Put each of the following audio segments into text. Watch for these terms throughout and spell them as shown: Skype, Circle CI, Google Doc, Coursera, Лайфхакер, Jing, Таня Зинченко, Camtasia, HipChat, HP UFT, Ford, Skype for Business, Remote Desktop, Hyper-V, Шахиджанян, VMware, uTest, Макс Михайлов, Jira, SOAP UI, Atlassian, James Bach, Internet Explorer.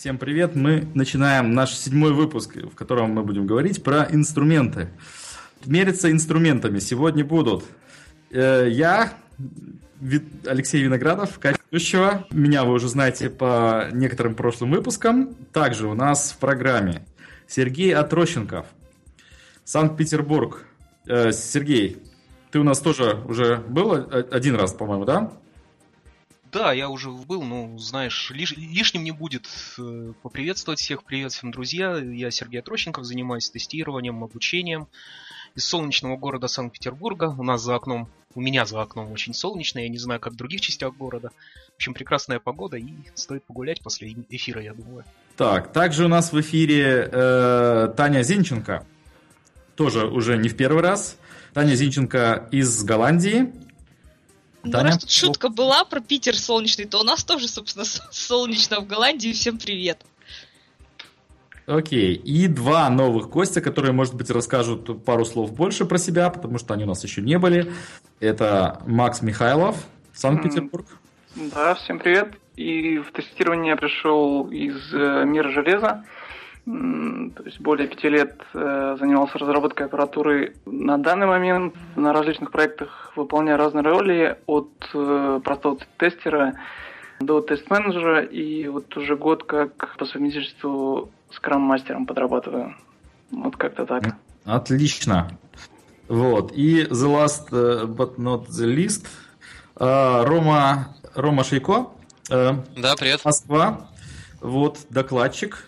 Всем привет! Мы начинаем наш 7-й выпуск, в котором мы будем говорить про инструменты. Мериться инструментами сегодня будут я, Алексей Виноградов, в качестве ведущего. Меня вы уже знаете по некоторым прошлым выпускам. Также у нас в программе Сергей Отрощенков, Санкт-Петербург. Сергей, ты у нас тоже уже был один раз, по-моему, да? Да, я уже был, но, знаешь, лишним не будет поприветствовать всех. Привет всем, друзья. Я Сергей Отрощенков, занимаюсь тестированием, обучением из солнечного города Санкт-Петербурга. У меня за окном очень солнечно, я не знаю, как в других частях города. В общем, прекрасная погода, и стоит погулять после эфира, я думаю. Так, также у нас в эфире Таня Зинченко, тоже уже не в первый раз. Таня Зинченко из Голландии. Ну, раз тут шутка была про Питер солнечный, то у нас тоже, собственно, солнечно в Голландии. Всем привет. Окей. И два новых гостя, которые, может быть, расскажут пару слов больше про себя, потому что они у нас еще не были. Это Макс Михайлов, Санкт-Петербург. Да, всем привет. И в тестирование я пришел из мира железа. То есть более 5 лет занимался разработкой аппаратуры. На данный момент на различных проектах выполняю разные роли, от простого тестера до тест-менеджера, и вот уже год как по совместительству скрам-мастером подрабатываю. Вот как-то так. Отлично. Вот. И the last but not the least, Рома Шейко. Да, привет. Москва. Вот, докладчик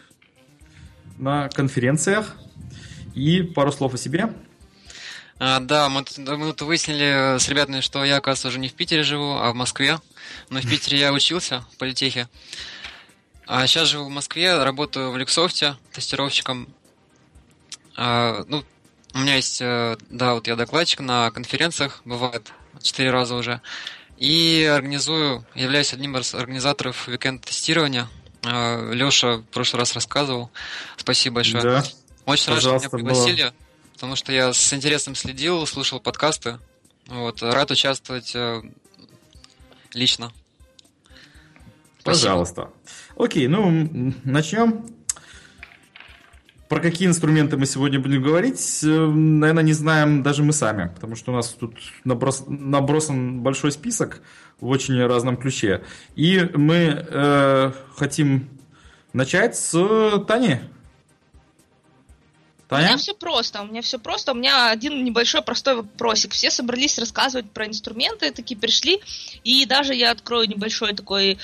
на конференциях. И пару слов о себе. Да, мы тут выяснили с ребятами, что я, оказывается, уже не в Питере живу, а в Москве. Но в Питере я учился в политехе. А сейчас живу в Москве, работаю в Ликсофте тестировщиком. У меня есть, да, вот я докладчик на конференциях, бывает 4 раза уже. И являюсь одним из организаторов уикенд-тестирования. Леша в прошлый раз рассказывал. Спасибо большое. Да. Очень рад, что меня пригласили, потому что я с интересом следил, слушал подкасты. Вот, рад участвовать лично. Пожалуйста. Спасибо. Окей, начнем. Про какие инструменты мы сегодня будем говорить, наверное, не знаем даже мы сами, потому что у нас тут набросан большой список в очень разном ключе. И мы хотим начать с Тани. Таня? У меня все просто. У меня один небольшой простой вопросик. Все собрались рассказывать про инструменты, такие пришли. И даже я открою небольшой такой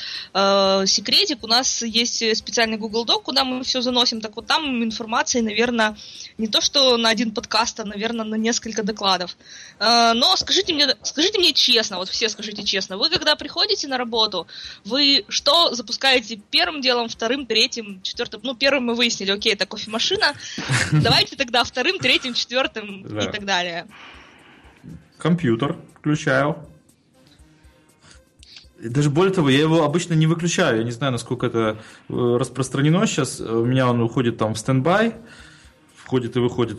секретик. У нас есть специальный Google Doc, куда мы все заносим. Так вот там информации, наверное, не то что на один подкаст, а, наверное, на несколько докладов. Но скажите мне честно, вот все скажите честно, вы когда приходите на работу, вы что запускаете первым делом, вторым, третьим, четвертым? Первым мы выяснили, окей, это кофемашина. Давайте тогда вторым, третьим, четвертым и так далее. Компьютер включаю. Даже более того, я его обычно не выключаю. Я не знаю, насколько это распространено сейчас. У меня он уходит там в стендбай. Входит и выходит.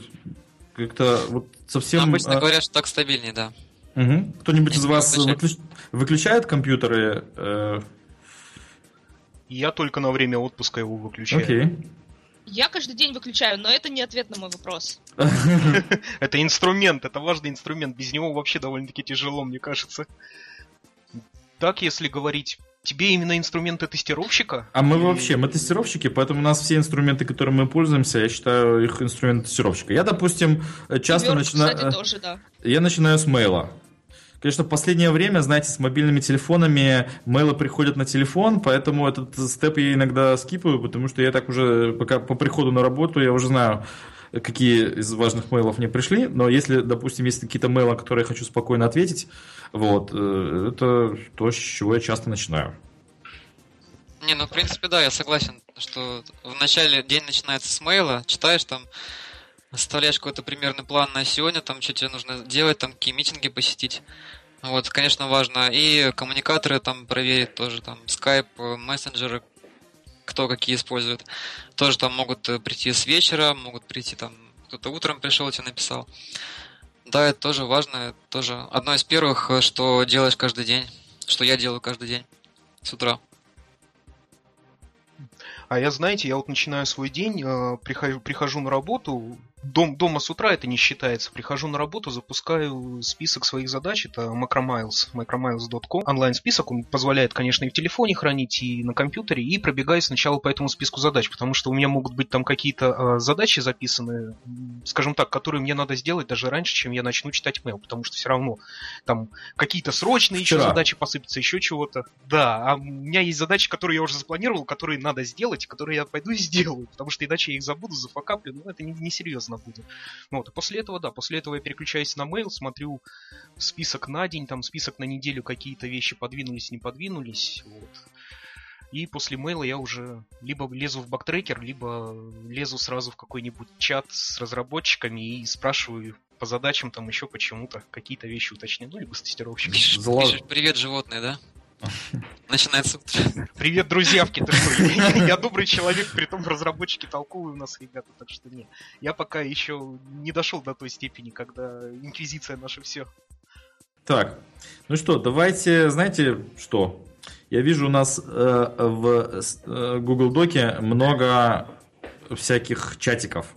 Как-то вот совсем... Обычно говорят, что так стабильнее, да. Угу. Кто-нибудь из вас выключает компьютеры? Я только на время отпуска его выключаю. Окей. Я каждый день выключаю, но это не ответ на мой вопрос. Это инструмент, это важный инструмент. Без него вообще довольно-таки тяжело, мне кажется. Так, если говорить, тебе именно инструменты тестировщика? А мы вообще, мы тестировщики, поэтому у нас все инструменты, которыми мы пользуемся, я считаю их инструментом тестировщика. Я, допустим, часто начинаю с мейла. Конечно, в последнее время, знаете, с мобильными телефонами мейлы приходят на телефон, поэтому этот степ я иногда скипаю, потому что я так уже, пока по приходу на работу, я уже знаю, какие из важных мейлов мне пришли, но если, допустим, есть какие-то мейлы, на которые я хочу спокойно ответить, вот, это то, с чего я часто начинаю. В принципе, да, я согласен, что в начале день начинается с мейла, читаешь там, составляешь какой-то примерный план на сегодня, там, что тебе нужно делать, там, какие митинги посетить. Вот, конечно, важно. И коммуникаторы там проверить тоже, там, Skype, мессенджеры, кто какие использует. Тоже там могут прийти с вечера, могут прийти там, кто-то утром пришел, тебе написал. Да, это тоже важно, тоже одно из первых, что делаешь каждый день, что я делаю каждый день с утра. А я, знаете, я вот начинаю свой день, прихожу на работу, дома с утра это не считается, прихожу на работу, запускаю список своих задач, это micromiles.com, онлайн-список, он позволяет, конечно, и в телефоне хранить, и на компьютере, и пробегаю сначала по этому списку задач, потому что у меня могут быть там какие-то задачи записаны, скажем так, которые мне надо сделать даже раньше, чем я начну читать мейл, потому что все равно там какие-то срочные еще задачи посыпятся, еще чего-то. Да, а у меня есть задачи, которые я уже запланировал, которые надо сделать, которые я пойду и сделаю, потому что иначе я их забуду, зафакаплю, но это не серьезно. Будет. Вот. А после этого, да, после этого я переключаюсь на мейл, смотрю список на день, там список на неделю, какие-то вещи подвинулись, не подвинулись. Вот. И после мейла я уже либо лезу в бактрекер, либо лезу сразу в какой-нибудь чат с разработчиками и спрашиваю по задачам там еще почему-то какие-то вещи уточню, ну либо с тестировщиками. Пишешь «Привет, животные», да? Начинается утро. Привет, друзьявки, ты что? Я добрый человек, притом разработчики толковые у нас, ребята, так что нет. Я пока еще не дошел до той степени, когда инквизиция наша всех. Так, ну что, давайте, знаете что? Я вижу, у нас в Google Доке много всяких чатиков,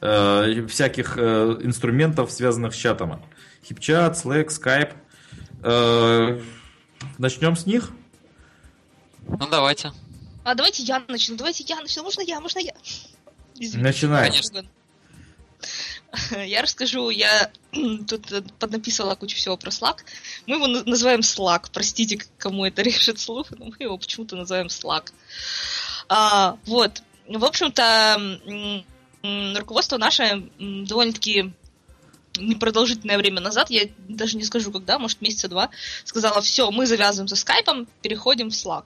всяких инструментов, связанных с чатом. HipChat, Slack, Skype. Начнем с них? Ну, давайте. А давайте я начну. Можно я? Извините. Начинай. Конечно. Я расскажу, я тут поднаписала кучу всего про Slack. Мы его называем Slack. Простите, кому это режет слух, но мы его почему-то называем Slack. Вот. В общем-то, руководство наше довольно-таки... непродолжительное время назад, я даже не скажу когда, может месяца два, сказала: все, мы завязываем со скайпом, переходим в Slack.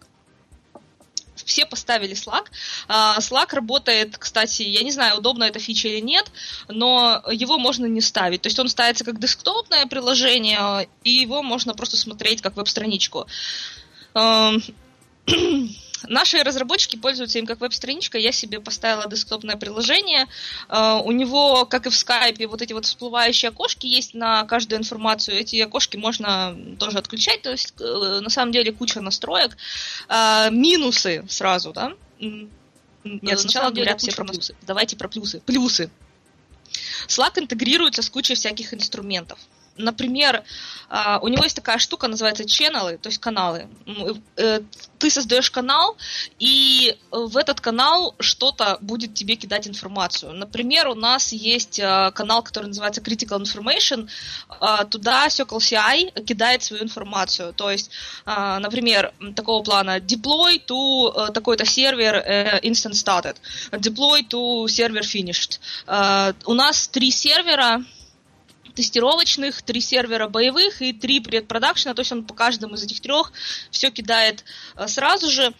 Все поставили Slack. Slack работает, кстати, я не знаю, удобно эта фича или нет, но его можно не ставить. То есть он ставится как десктопное приложение, и его можно просто смотреть как веб-страничку. Наши разработчики пользуются им как веб-страничка. Я себе поставила десктопное приложение. У него, как и в Skype, вот эти вот всплывающие окошки есть на каждую информацию. Эти окошки можно тоже отключать. То есть, на самом деле, куча настроек. Минусы сразу, да? Нет, сначала говорят все про плюсы. Давайте про плюсы. Плюсы. Slack интегрируется с кучей всяких инструментов. Например, у него есть такая штука, называется channels, то есть каналы. Ты создаешь канал, и в этот канал что-то будет тебе кидать информацию. Например, у нас есть канал, который называется Critical Information. Туда Circle CI кидает свою информацию. То есть, например, такого плана deploy to такой-то сервер instance started, deploy to server finished. У нас 3 сервера тестировочных, 3 сервера боевых и 3 предпродакшена, то есть он по каждому из этих 3 все кидает сразу же.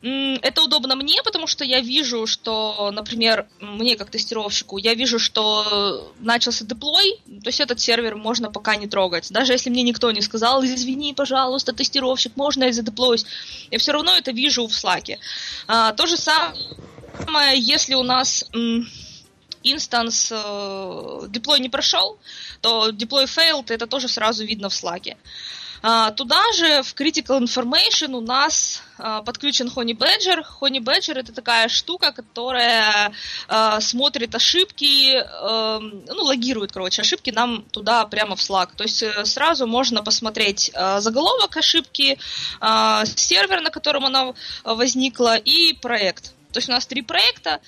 Это удобно мне, потому что я вижу, что, например, мне как тестировщику, я вижу, что начался деплой, то есть этот сервер можно пока не трогать. Даже если мне никто не сказал: извини, пожалуйста, тестировщик, можно я задеплоюсь, я все равно это вижу в Slack'е. То же самое, если у нас... инстанс деплой не прошел, то деплой failed, это тоже сразу видно в Slack'е. Туда же в Critical Information у нас подключен Honey Badger. Honey Badger — это такая штука, которая смотрит ошибки, логирует, короче, ошибки нам туда прямо в Slack. То есть сразу можно посмотреть заголовок ошибки, сервер, на котором она возникла, и проект. То есть у нас 3 проекта,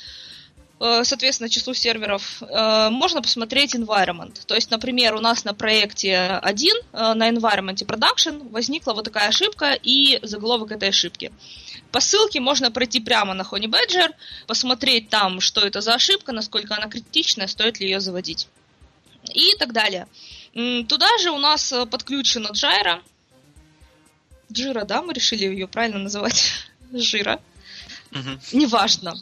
соответственно, числу серверов, можно посмотреть environment. То есть, например, у нас на проекте 1, на environment production, возникла вот такая ошибка и заголовок этой ошибки. По ссылке можно пройти прямо на Honey Badger, посмотреть там, что это за ошибка, насколько она критичная, стоит ли ее заводить и так далее. Туда же у нас подключена Jira. Jira, да, мы решили ее правильно называть? Jira. Неважно.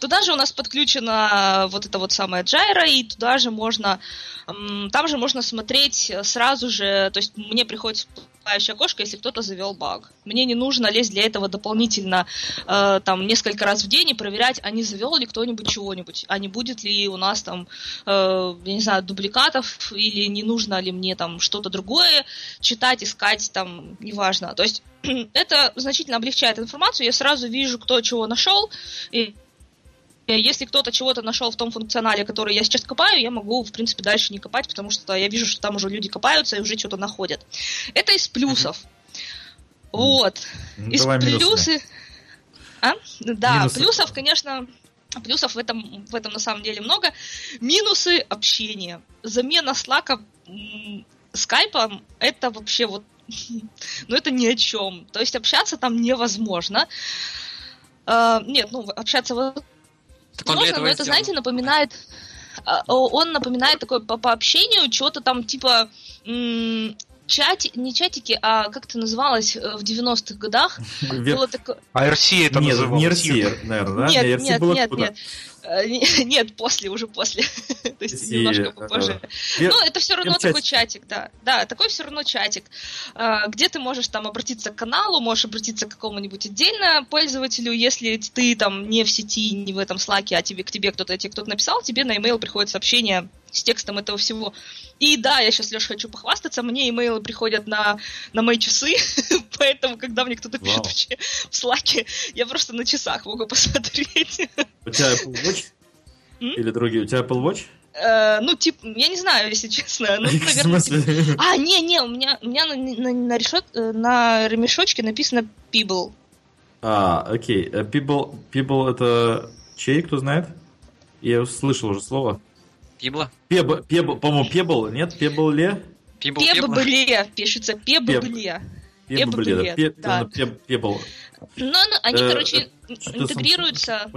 Туда же у нас подключена вот эта вот самая Jira, и туда же можно, там же можно смотреть сразу же, то есть мне приходит всплывающее окошко, если кто-то завел баг. Мне не нужно лезть для этого дополнительно там несколько раз в день и проверять, а не завел ли кто-нибудь чего-нибудь, а не будет ли у нас там, я не знаю, дубликатов, или не нужно ли мне там что-то другое читать, искать там, неважно. То есть Это значительно облегчает информацию. Я сразу вижу, кто чего нашел. И если кто-то чего-то нашел в том функционале, который я сейчас копаю, я могу, в принципе, дальше не копать, потому что я вижу, что там уже люди копаются и уже что-то находят. Это из плюсов. Вот. Ну, из плюсы... А? Да, минусы. Плюсов, конечно... Плюсов в этом на самом деле много. Минусы общения. Замена Slack'а Skype'ом – это вообще вот... Ну, это ни о чем. То есть общаться там невозможно. Общаться возможно, но это, знаете, напоминает... Он напоминает такое по общению, что-то там типа... Не чатики, а как это называлось в 90-х годах? Было такое... IRC это называлось? IRC, наверное, да? Нет, уже после. То есть немножко попозже. Но это все равно такой чатик, да. Да, такой все равно чатик, где ты можешь там обратиться к каналу, можешь обратиться к какому-нибудь отдельно пользователю, если ты там не в сети, не в этом Slack'е, а тебе кто-то написал, тебе на e-mail приходит сообщение с текстом этого всего. И да, я сейчас, Леша, хочу похвастаться, мне имейлы приходят на мои часы, поэтому, когда мне кто-то пишет в Slack'е, я просто на часах могу посмотреть. У тебя Apple Watch? Или другие? У тебя Apple Watch? Я не знаю, если честно. В смысле? У меня на ремешочке написано Pebble. Окей. Pebble это чей, кто знает? Я слышал уже слово. Пебла? По-моему, Pebble, нет? Пебле? Пебле, пишется Пебле. Пебле, да. Pebble. Они, короче, интегрируются...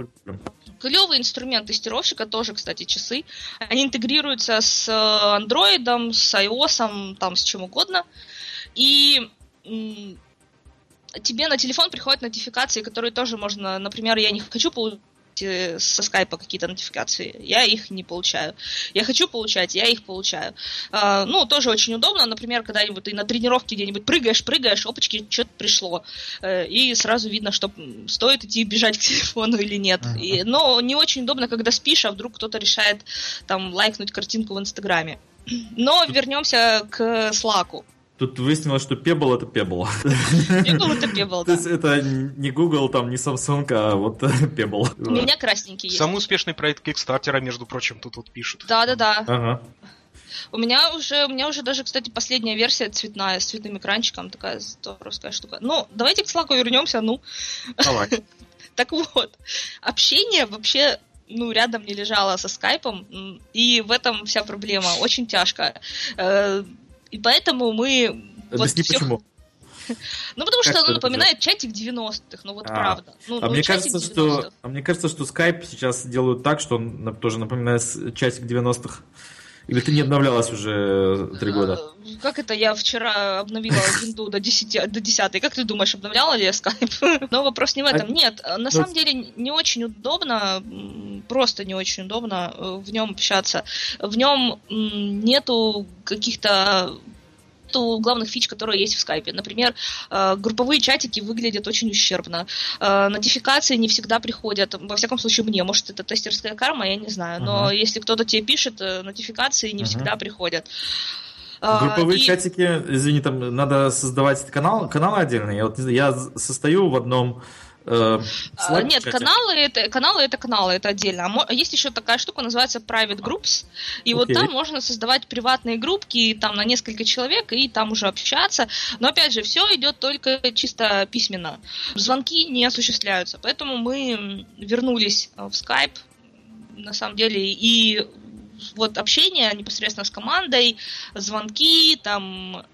Клевый инструмент тестировщика, тоже, кстати, часы. Они интегрируются с Android, с iOS, там, с чем угодно. И... тебе на телефон приходят нотификации, которые тоже можно... Например, я не хочу получить со скайпа какие-то нотификации. Я их не получаю. Я хочу получать, я их получаю. Тоже очень удобно. Например, когда-нибудь ты на тренировке где-нибудь прыгаешь, опачки, что-то пришло. И сразу видно, что стоит идти бежать к телефону или нет. Но не очень удобно, когда спишь, а вдруг кто-то решает там лайкнуть картинку в Инстаграме. Но вернемся к Slack'у. Тут выяснилось, что Pebble — это Pebble. Pebble — это Pebble, да. То есть это не Google, там, не Samsung, а вот Pebble. У меня красненький есть. Самый успешный проект Kickstarter'а, между прочим, тут вот пишут. Да-да-да. Ага. У меня уже даже, кстати, последняя версия цветная, с цветным экранчиком, такая здоровская штука. Давайте к Slack'у вернемся, Давай. Так вот, общение вообще... рядом не лежало со Skype'ом, и в этом вся проблема. Очень тяжко. И поэтому мы... Объясни, почему. Потому что оно напоминает чатик 90-х, правда. Мне кажется, что Skype сейчас делают так, что он тоже напоминает чатик 90-х. Или ты не обновлялась уже 3 года? Как это я вчера обновила винду до 10? Как ты думаешь, обновляла ли я Skype? Но вопрос не в этом. Нет, на самом деле не очень удобно, просто не очень удобно в нем общаться. В нем нету каких-то главных фич, которые есть в скайпе. Например, групповые чатики выглядят очень ущербно. Нотификации не всегда приходят. Во всяком случае, мне. Может, это тестерская карма, я не знаю. Но если кто-то тебе пишет, нотификации не всегда приходят. Групповые чатики, извини, там надо создавать каналы отдельные. Я состою в одном... Нет, каналы, это отдельно. А есть еще такая штука, называется private groups, и вот там можно создавать приватные группки там на несколько человек и там уже общаться. Но опять же, все идет только чисто письменно. Звонки не осуществляются, поэтому мы вернулись в Skype на самом деле и вот общение непосредственно с командой, звонки там.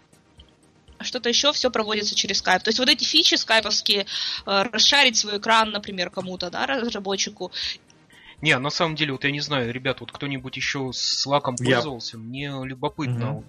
Что-то еще, все проводится через Skype. То есть вот эти фичи скайповские, расшарить свой экран, например, кому-то, да, разработчику. Не, на самом деле, я не знаю, ребят, кто-нибудь еще с Slack'ом пользовался? Мне любопытно.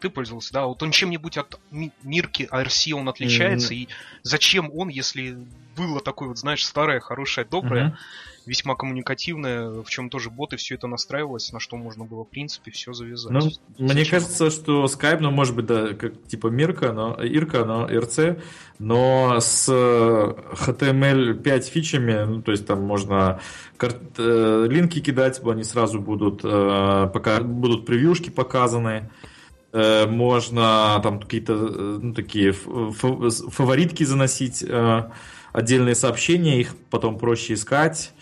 Ты пользовался, да? Он чем-нибудь от мирки IRC он отличается? И зачем он, если было такое, старое, хорошее, доброе, весьма коммуникативное, в чем тоже боты, все это настраивалось, на что можно было, в принципе, все завязать. Мне кажется, что Skype, может быть, да, как типа Мирка, IRC, но с HTML5 фичами, то есть там можно линки кидать, они сразу будут превьюшки показаны. можно там какие-то такие фаворитки заносить, отдельные сообщения, их потом проще искать.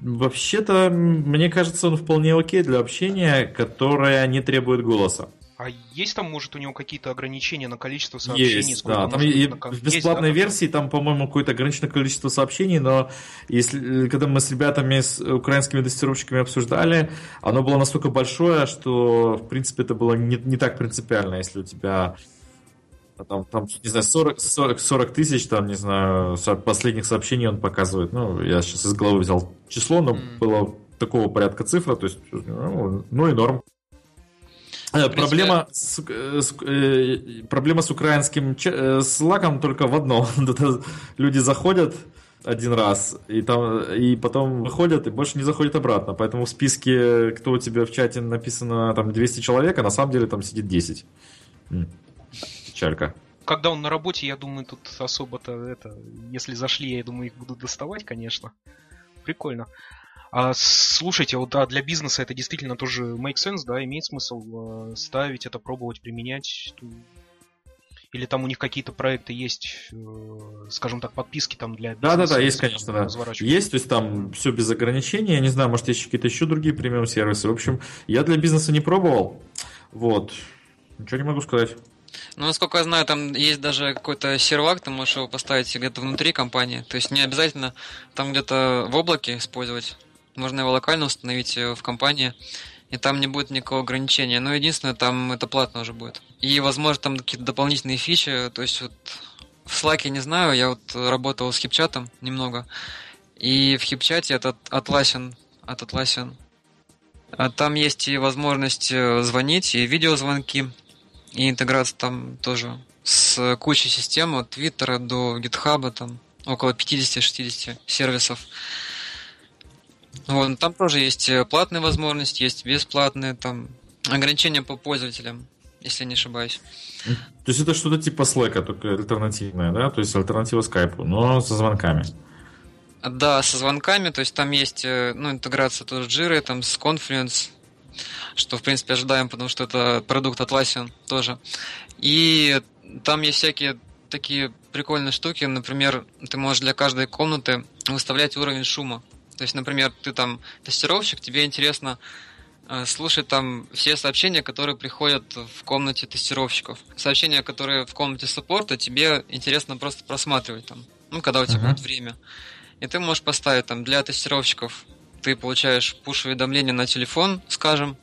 Вообще-то, мне кажется, он вполне окей для общения, которое не требует голоса. А есть там, может, у него какие-то ограничения на количество сообщений? Есть, да. Там в бесплатной версии там, по-моему, какое-то ограниченное количество сообщений, но если, когда мы с ребятами, с украинскими тестировщиками обсуждали, оно было настолько большое, что, в принципе, это было не так принципиально, если у тебя... Там, не знаю, 40 тысяч, там, не знаю, последних сообщений он показывает. Ну, я сейчас из головы взял число, но было такого порядка цифра, то есть, ну и норм. Проблема с украинским Slack'ом только в одном. Люди заходят один раз, и потом выходят, и больше не заходят обратно. Поэтому в списке, кто у тебя в чате написано, там 200 человек, а на самом деле там сидит 10. Чарка. Когда он на работе, я думаю, тут особо-то это... Если зашли, я думаю, их будут доставать, конечно. Прикольно. А слушайте, вот для бизнеса это действительно тоже make sense, да, имеет смысл ставить это, пробовать, применять. Или там у них какие-то проекты есть, скажем так, подписки там для бизнеса? Да, есть, конечно, да. Есть, то есть там все без ограничений. Я не знаю, может, есть какие-то еще другие премиум-сервисы. В общем, я для бизнеса не пробовал. Вот. Ничего не могу сказать. Ну, насколько я знаю, там есть даже какой-то сервак, ты можешь его поставить где-то внутри компании. То есть не обязательно там где-то в облаке использовать. Можно его локально установить в компании, и там не будет никакого ограничения. Но единственное, там это платно уже будет. И, возможно, там какие-то дополнительные фичи. То есть вот в Slack не знаю, я вот работал с HipChat'ом немного. И в HipChat'е этот Atlassian. А там есть и возможность звонить, и видеозвонки. И интеграция там тоже с кучей систем, от Твиттера до Гитхаба, там около 50-60 сервисов. Вот, там тоже есть платные возможности, есть бесплатные, там ограничения по пользователям, если не ошибаюсь. То есть это что-то типа Slack, только альтернативное, да? То есть альтернатива Skype, но со звонками. Да, со звонками, то есть там есть интеграция тоже с Jira, там с Confluence, что, в принципе, ожидаем, потому что это продукт Atlassian тоже. И там есть всякие такие прикольные штуки. Например, ты можешь для каждой комнаты выставлять уровень шума. То есть, например, ты там тестировщик, тебе интересно слушать там все сообщения, которые приходят в комнате тестировщиков. Сообщения, которые в комнате саппорта, тебе интересно просто просматривать там, когда у тебя будет время. И ты можешь поставить там для тестировщиков, ты получаешь пуш-уведомления на телефон, скажем,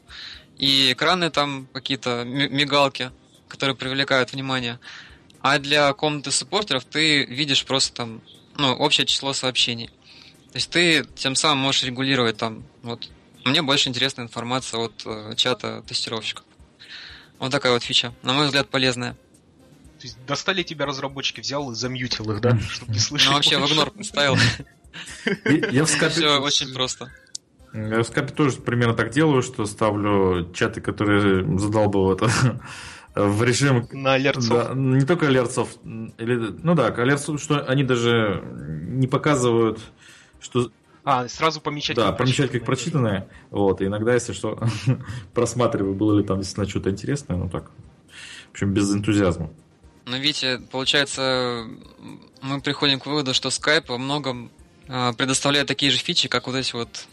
и экраны там какие-то, мигалки, которые привлекают внимание. А для комнаты саппортеров ты видишь просто там, общее число сообщений. То есть ты тем самым можешь регулировать там, вот, мне больше интересна информация от чата тестировщиков. Вот такая вот фича, на мой взгляд, полезная. То есть достали тебя разработчики, взял и замьютил их, да? Чтобы не слышали. Ну, вообще в игнор ставил. Все очень просто. Я в Skype тоже примерно так делаю, что ставлю чаты, которые задолбывают, в режим... На алерцов. Да, не только алерцов. Алерцов, что они даже не показывают, что... сразу помечать. Да, помечать как прочитанное. Вот, и иногда, если что, просматриваю, было ли там действительно что-то интересное, так. В общем, без энтузиазма. Ну, видите, получается, мы приходим к выводу, что Skype во многом предоставляет такие же фичи, как вот эти вот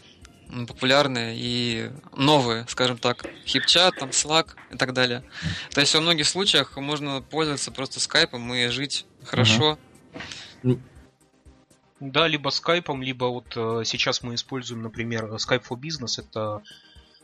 популярные и новые, скажем так, HipChat, там, Slack и так далее. То есть во многих случаях можно пользоваться просто Skype'ом и жить хорошо. Да, либо Skype'ом, либо вот сейчас мы используем, например, Skype for Business, это...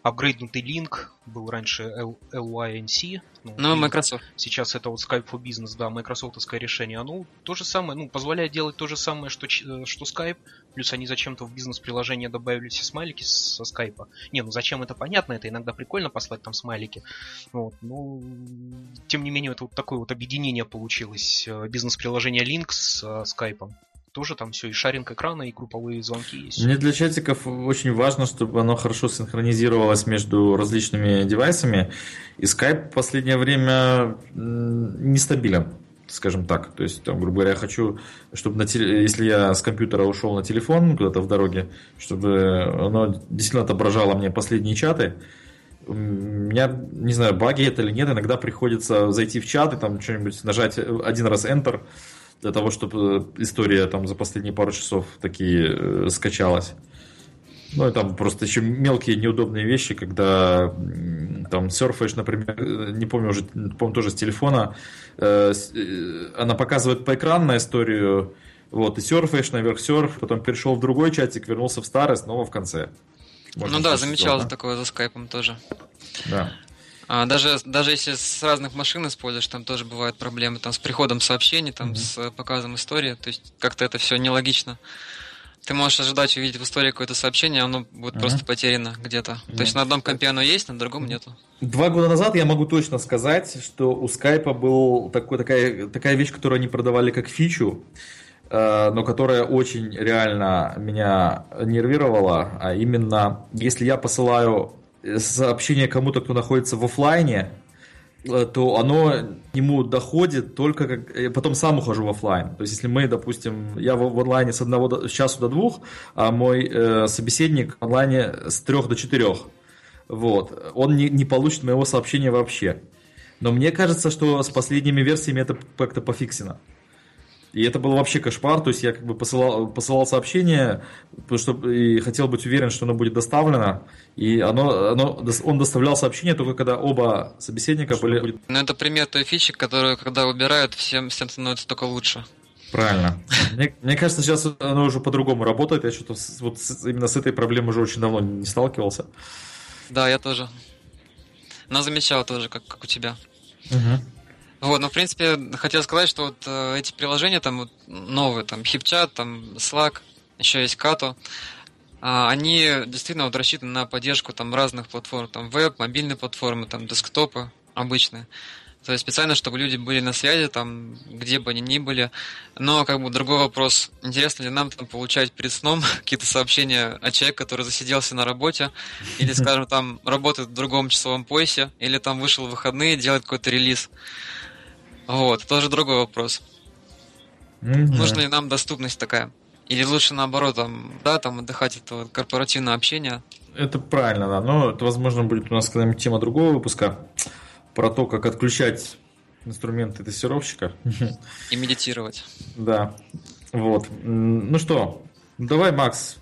Апгрейднутый Lync, был раньше LYNC. Microsoft. Сейчас это вот Skype for Business, да, майкрософтовское решение. Оно то же самое, позволяет делать то же самое, что Skype. Плюс они зачем-то в бизнес-приложение добавили все смайлики со Skype. Зачем, это понятно, это иногда прикольно послать там смайлики. Тем не менее, это вот такое вот объединение получилось. Бизнес-приложение Lync с Skype. Тоже там все, и шаринг экрана, и групповые звонки есть. Мне для чатиков очень важно, чтобы оно хорошо синхронизировалось между различными девайсами. И Skype в последнее время нестабилен, скажем так. То есть, там, грубо говоря, я хочу, чтобы если я с компьютера ушел на телефон куда-то в дороге, чтобы оно действительно отображало мне последние чаты, У меня, не знаю, баги это или нет, иногда приходится зайти в чат и там что-нибудь нажать один раз Enter, для того, чтобы история там за последние пару часов такие скачалась. Ну и там просто еще мелкие неудобные вещи, когда там серфаешь, например, не помню уже, по-моему, тоже с телефона, она показывает по экрану на историю, вот, и серфаешь, наверх серф, потом перешел в другой чатик, вернулся в старый, снова в конце. Можно, ну да, замечал такое за скайпом тоже. Да. А, даже если с разных машин используешь, там тоже бывают проблемы там, с приходом сообщений, там, с показом истории, то есть как-то это все нелогично. Ты можешь ожидать увидеть в истории какое-то сообщение, оно будет просто потеряно где-то. То есть на одном компе оно есть, на другом нету. 2 года назад я могу точно сказать, что у Скайпа была такая вещь, которую они продавали как фичу, но которая очень реально меня нервировала. А именно, если я посылаю сообщение кому-то, кто находится в офлайне, то оно ему доходит только как... Потом сам ухожу в офлайн. То есть, если мы, допустим, я в онлайне с 1 до 1 до 2, а мой собеседник в онлайне с 3 до 4, вот, он не получит моего сообщения вообще. Но мне кажется, что с последними версиями это как-то пофиксено. И это был вообще кошмар, то есть я как бы посылал сообщение, потому что и хотел быть уверен, что оно будет доставлено, и он доставлял сообщение только когда оба собеседника были... Ну это пример той фичи, которую когда убирают, всем становится только лучше. Правильно. Мне кажется, сейчас оно уже по-другому работает, я что-то вот именно с этой проблемой уже очень давно не сталкивался. Да, я тоже. Но замечал тоже, как у тебя. Угу. Вот, ну, в принципе, хотел сказать, что вот эти приложения там вот, новые, там, HipChat, там, Slack, еще есть Kato, они действительно вот рассчитаны на поддержку там разных платформ, там, веб, мобильные платформы, там, десктопы обычные. То есть специально, чтобы люди были на связи, там, где бы они ни были. Но, как бы, другой вопрос, интересно ли нам там получать перед сном какие-то сообщения от человека, который засиделся на работе, или, скажем, там, работает в другом часовом поясе, или там вышел в выходные, делает какой-то релиз. Вот, тоже другой вопрос. Нужна ли нам доступность такая? Или лучше наоборот, там, да, там отдыхать от этого корпоративного общения? Это правильно, да. Но это, возможно, будет у нас когда-нибудь тема другого выпуска про то, как отключать инструменты тестировщика. И медитировать. Да. Вот. Ну что, давай, Макс,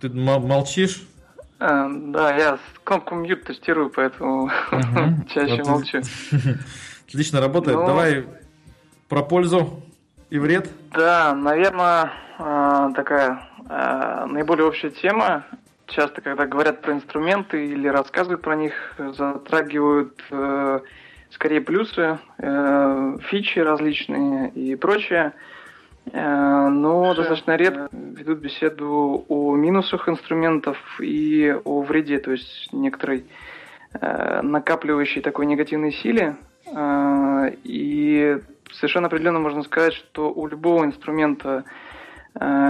ты молчишь? Да, я кнопку мьют тестирую, поэтому чаще молчу. Отлично работает. Ну, давай про пользу и вред. Да, наверное, такая наиболее общая тема. Часто, когда говорят про инструменты или рассказывают про них, затрагивают скорее плюсы, фичи различные и прочее. Но достаточно редко ведут беседу о минусах инструментов и о вреде, то есть некоторой накапливающей такой негативной силе. И совершенно определенно можно сказать, что у любого инструмента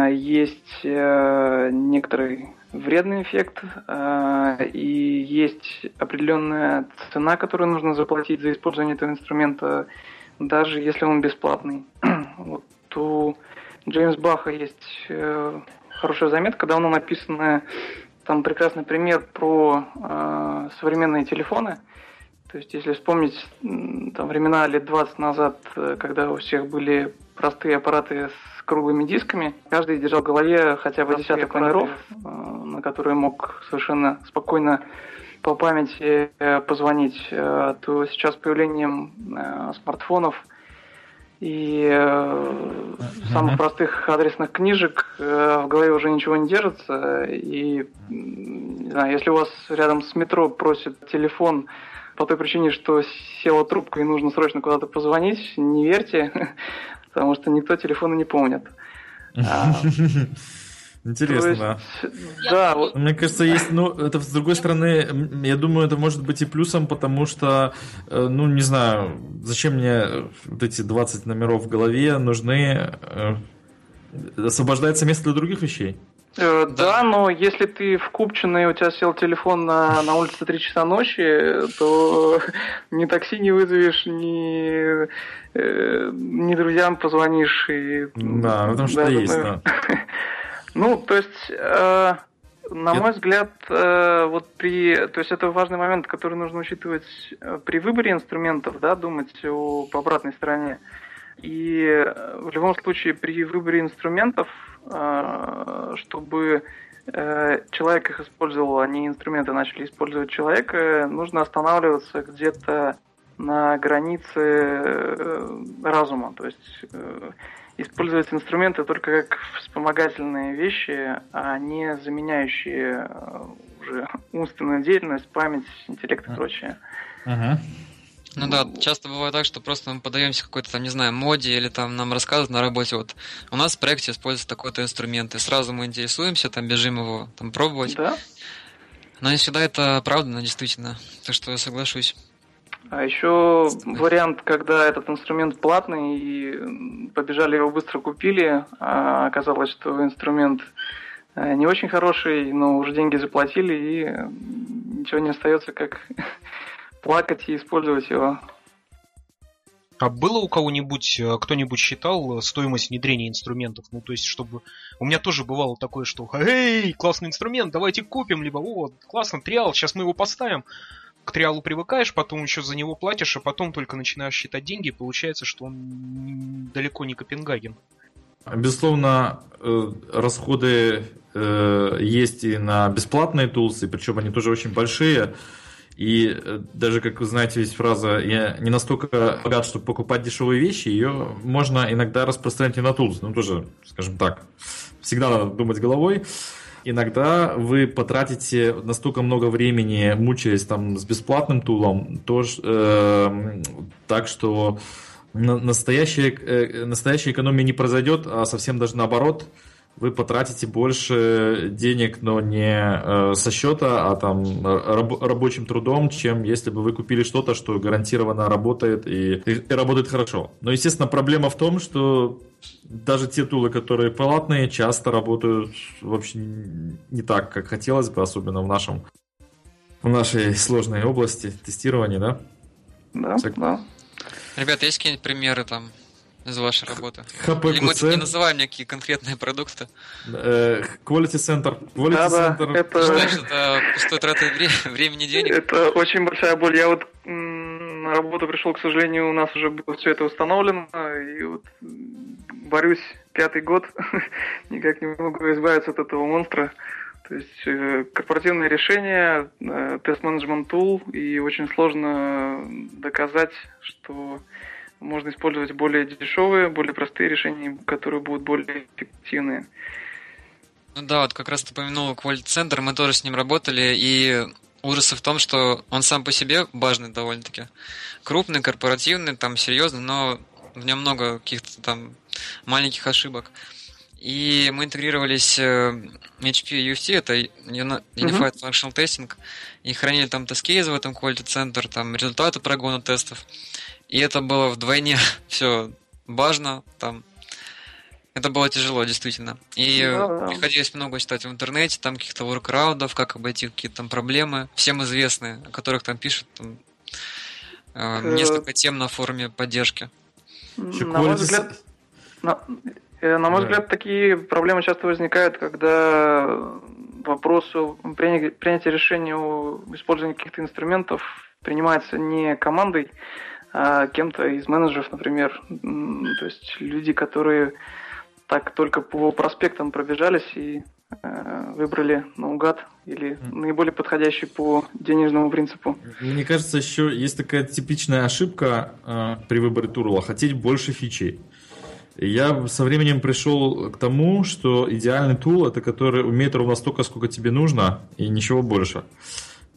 есть некоторый вредный эффект, и есть определенная цена, которую нужно заплатить за использование этого инструмента, даже если он бесплатный. Вот у Джеймса Баха есть хорошая заметка, давно написанная, там прекрасный пример про современные телефоны. То есть, если вспомнить там, времена лет 20 назад, когда у всех были простые аппараты с круглыми дисками, каждый держал в голове хотя бы десяток номеров, на которые мог совершенно спокойно по памяти позвонить, то сейчас с появлением смартфонов и самых простых адресных книжек в голове уже ничего не держится. И, не знаю, если у вас рядом с метро просит телефон, по той причине, что села трубка и нужно срочно куда-то позвонить, не верьте, потому что никто телефона не помнит. Интересно, да. Мне кажется, есть, ну, это с другой стороны, я думаю, это может быть и плюсом, потому что, ну, не знаю, зачем мне вот эти 20 номеров в голове нужны, освобождается место для других вещей. Да, но если ты в Купчино и у тебя сел телефон на улице 3 часа ночи, то ни такси не вызовешь, ни друзьям позвонишь. И, да, потому что да, есть, да. Ну, то есть На мой взгляд, то есть это важный момент, который нужно учитывать при выборе инструментов, да, думать по обратной стороне. И в любом случае при выборе инструментов, чтобы человек их использовал, а не инструменты начали использовать человека, нужно останавливаться где-то на границе разума. То есть использовать инструменты только как вспомогательные вещи, а не заменяющие уже умственную деятельность, память, интеллект и прочее. Ну да, часто бывает так, что просто мы подаемся какой-то там, не знаю, моде или там нам рассказывают на работе, вот у нас в проекте используется такой-то инструмент, и сразу мы интересуемся, там бежим его там пробовать. Да. Но не всегда это оправдано, действительно, так что я соглашусь. А еще вариант, когда этот инструмент платный, и побежали его быстро купили, а оказалось, что инструмент не очень хороший, но уже деньги заплатили, и ничего не остается, как плакать и использовать его. А было у кого-нибудь, кто-нибудь считал стоимость внедрения инструментов? Ну, то есть, чтобы... У меня тоже бывало такое, что «Эй, классный инструмент, давайте купим», либо «О, классно, триал, сейчас мы его поставим». К триалу привыкаешь, потом еще за него платишь, а потом только начинаешь считать деньги, и получается, что он далеко не Копенгаген. Безусловно, расходы есть и на бесплатные тулсы, причем они тоже очень большие. И даже, как вы знаете, есть фраза «я не настолько богат, чтобы покупать дешевые вещи», ее можно иногда распространять и на тулс. Ну, тоже, скажем так, всегда надо думать головой. Иногда вы потратите настолько много времени, мучаясь там с бесплатным тулом, так что настоящая экономия не произойдет, а совсем даже наоборот. Вы потратите больше денег, но не со счета, а там рабочим трудом, чем если бы вы купили что-то, что гарантированно работает и работает хорошо. Но, естественно, проблема в том, что даже те тулы, которые платные, часто работают вообще не так, как хотелось бы, особенно в нашей сложной области тестирования, да? Да. Ребята, есть какие-нибудь примеры там из вашей работы? HPQC. Не называй мне какие конкретные продукты. Quality Center. Quality Center. Это... Знаешь, это пустой тратой времени и денег. Это очень большая боль. Я вот на работу пришел, к сожалению, у нас уже было все это установлено, и вот борюсь 5-й год, никак не могу избавиться от этого монстра. То есть корпоративные решения, тест-менеджмент тул, и очень сложно доказать, что можно использовать более дешевые, более простые решения, которые будут более эффективные. Ну да, вот как раз ты упомянул Quality Center, мы тоже с ним работали, и ужас в том, что он сам по себе важный довольно-таки. Крупный, корпоративный, там серьезный, но в нем много каких-то там маленьких ошибок. И мы интегрировались HP UFT, это Unified Functional Testing, и хранили там тест-кейсы в этом Quality Center, там результаты прогона тестов. И это было вдвойне все важно, там это было тяжело, действительно. И приходилось много читать в интернете, там каких-то воркараудов, как обойти какие-то там проблемы, всем известные, о которых там пишут там, несколько тем на форуме поддержки. На мой взгляд, такие проблемы часто возникают, когда вопросу принятия решения о использовании каких-то инструментов принимается не командой, кем-то из менеджеров, например, то есть люди, которые так только по проспектам пробежались и выбрали наугад или наиболее подходящий по денежному принципу. Мне кажется, еще есть такая типичная ошибка при выборе турла – хотеть больше фичей. Я со временем пришел к тому, что идеальный тул – это который умеет ровно столько, сколько тебе нужно, и ничего больше.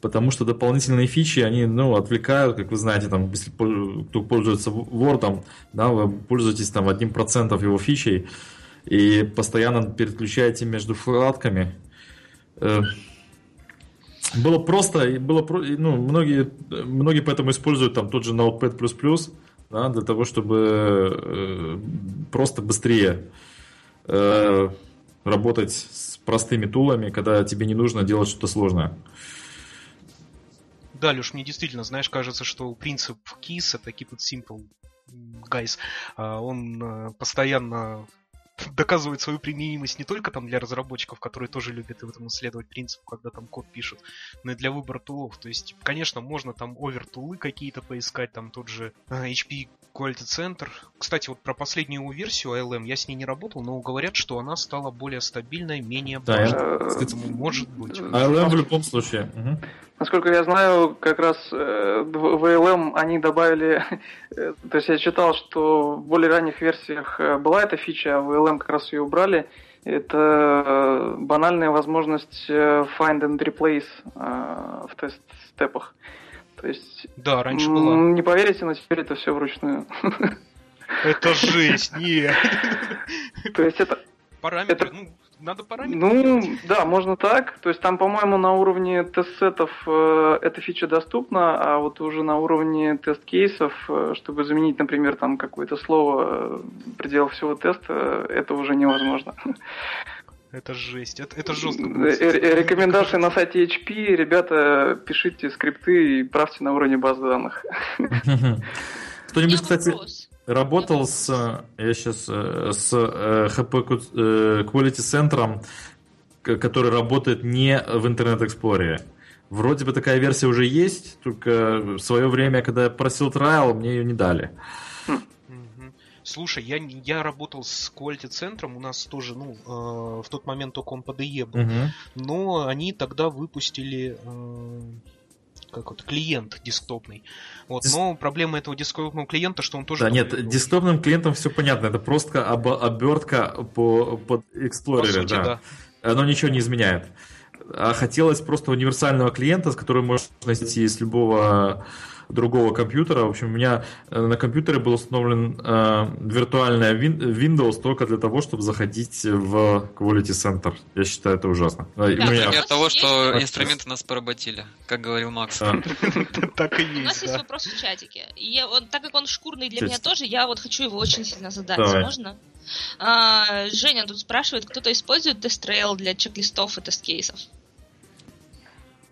Потому что дополнительные фичи, они отвлекают, как вы знаете, там, если кто пользуется Word, да, вы пользуетесь там, 1% его фичей и постоянно переключаете между вкладками. Было просто, многие поэтому используют там, тот же Notepad++, да, для того, чтобы просто быстрее работать с простыми тулами, когда тебе не нужно делать что-то сложное. Да, Леш, мне действительно, знаешь, кажется, что принцип KISS, это keep it simple, guys, он постоянно доказывает свою применимость не только там для разработчиков, которые тоже любят этому следовать принципу, когда там код пишут, но и для выбора тулов. То есть, конечно, можно там овертулы какие-то поискать, там тот же HP Quality Center. Кстати, вот про последнюю версию ALM я с ней не работал, но говорят, что она стала более стабильной, менее важной. Поэтому может быть. ALM в любом случае. Насколько я знаю, как раз в ALM они добавили, то есть я читал, что в более ранних версиях была эта фича, а в ALM как раз ее убрали. Это банальная возможность find and replace в тест-степах. То есть, да, раньше была. Не поверите, но теперь это все вручную. Это жесть, нет. То есть это... Параметры, надо параметры. Да, можно так. То есть там, по-моему, на уровне тест-сетов эта фича доступна, а вот уже на уровне тест-кейсов, чтобы заменить, например, там какое-то слово в пределах всего теста, это уже невозможно. Это жесть, это жестко. Рекомендации на сайте HP, ребята, пишите скрипты и правьте на уровне базы данных. Кто-нибудь, кстати... Работал с HP Quality Center, который работает не в Internet Explorer. Вроде бы такая версия уже есть, только в свое время, когда я просил trial, мне ее не дали. Слушай, я работал с Quality Center, у нас тоже, в тот момент только он PDE был, но они тогда выпустили... клиент десктопный. Но проблема этого десктопного клиента, что он тоже... Да, нет, десктопным клиентам все понятно, это просто обертка под Explorer, да. Оно ничего не изменяет. А хотелось просто универсального клиента, с которым можно идти с любого другого компьютера. В общем, у меня на компьютере был установлен виртуальный Windows только для того, чтобы заходить в Quality Center. Я считаю, это ужасно. Да, пример того, что инструменты нас поработили, как говорил Макс. Так и есть. У нас есть вопрос в чатике. Так как он шкурный для меня тоже, я вот хочу его очень сильно задать. Можно? Женя тут спрашивает, кто-то использует TestRail для чек-листов и тест-кейсов?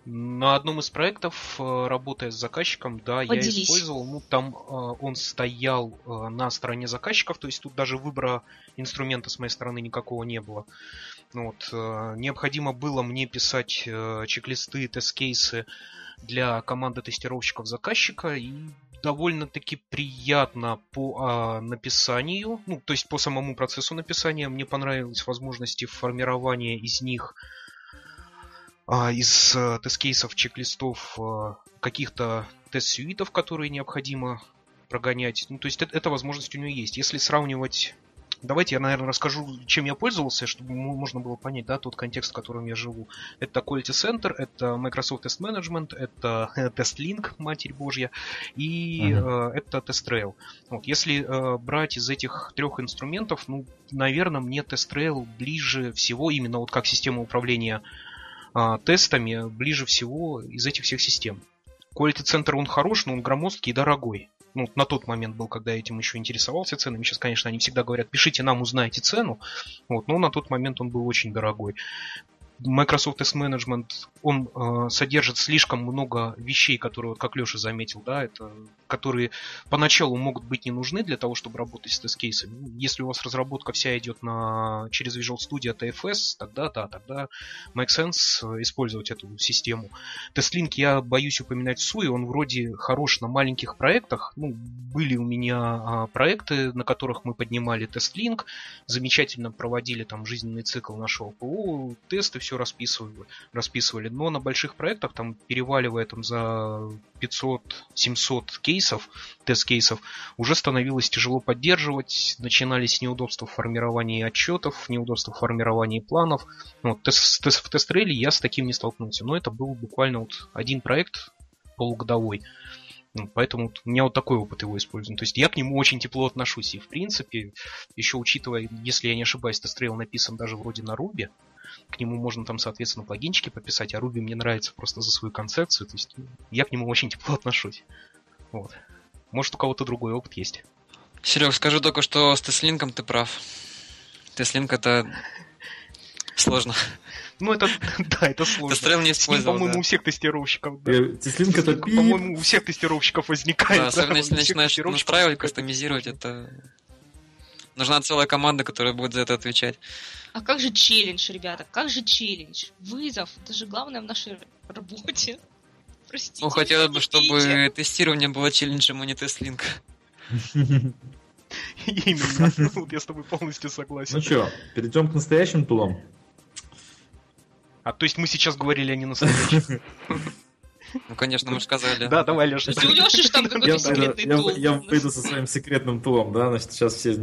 На одном из проектов, работая с заказчиком, да, поделись. Я использовал. Там он стоял на стороне заказчиков, то есть тут даже выбора инструмента с моей стороны никакого не было. Необходимо было мне писать чек-листы, тест-кейсы для команды тестировщиков заказчика, и довольно-таки приятно по написанию, то есть по самому процессу написания. Мне понравились возможности формирования из них, из тест-кейсов, чек-листов, каких-то тест-сюитов, которые необходимо прогонять. То есть эта возможность у нее есть. Если сравнивать... Давайте я, наверное, расскажу, чем я пользовался, чтобы можно было понять, да, тот контекст, в котором я живу. Это Quality Center, это Microsoft Test Management, это TestLink, Матерь Божья, и это TestRail. Если брать из этих трех инструментов, наверное, мне TestRail ближе всего, именно вот как система управления тестами, ближе всего из этих всех систем. Quality Center, он хорош, но он громоздкий и дорогой. На тот момент был, когда я этим еще интересовался ценами. Сейчас, конечно, они всегда говорят, пишите нам, узнайте цену. Но на тот момент он был очень дорогой. Microsoft Test Management, он содержит слишком много вещей, которые, как Леша заметил, да, которые поначалу могут быть не нужны для того, чтобы работать с тест-кейсами. Если у вас разработка вся идет через Visual Studio TFS, тогда make sense использовать эту систему. TestLink, я боюсь упоминать SUI, он вроде хорош на маленьких проектах. Были у меня проекты, на которых мы поднимали TestLink, замечательно проводили там жизненный цикл нашего ПО, тесты, все расписывали, но на больших проектах, там переваливая за 500-700 кейсов, тест-кейсов, уже становилось тяжело поддерживать, начинались неудобства в формировании отчетов, неудобства в формировании планов. В TestRail я с таким не столкнулся, но это был буквально один проект полугодовой. Поэтому у меня такой опыт его использования. То есть я к нему очень тепло отношусь. И в принципе, еще учитывая, если я не ошибаюсь, TestRail написан даже вроде на Ruby, к нему можно там, соответственно, плагинчики пописать, а Ruby мне нравится просто за свою концепцию. То есть я к нему очень тепло отношусь. Может, у кого-то другой опыт есть. Серег, скажу только, что с TestLink ты прав. TestLink это сложно. Это сложно. TestRail не использовал. По-моему, у всех тестировщиков. TestLink это, по-моему, у всех тестировщиков возникает. Особенно если начинаешь настраивать, кастомизировать, это Нужна целая команда, которая будет за это отвечать. А как же челлендж, ребята? Как же челлендж? Вызов. Это же главное в нашей работе. Простите. Ну, хотелось бы, чтобы тестирование было челленджем, а не TestLink. Именно. Я с тобой полностью согласен. Ну что, перейдем к настоящим тулам? А то есть мы сейчас говорили о ненастоящем? Ну, конечно, мы же сказали. Да, давай, Леша. У Леши же там какой-то секретный тул. Я выйду со своим секретным тулом, да, значит, сейчас все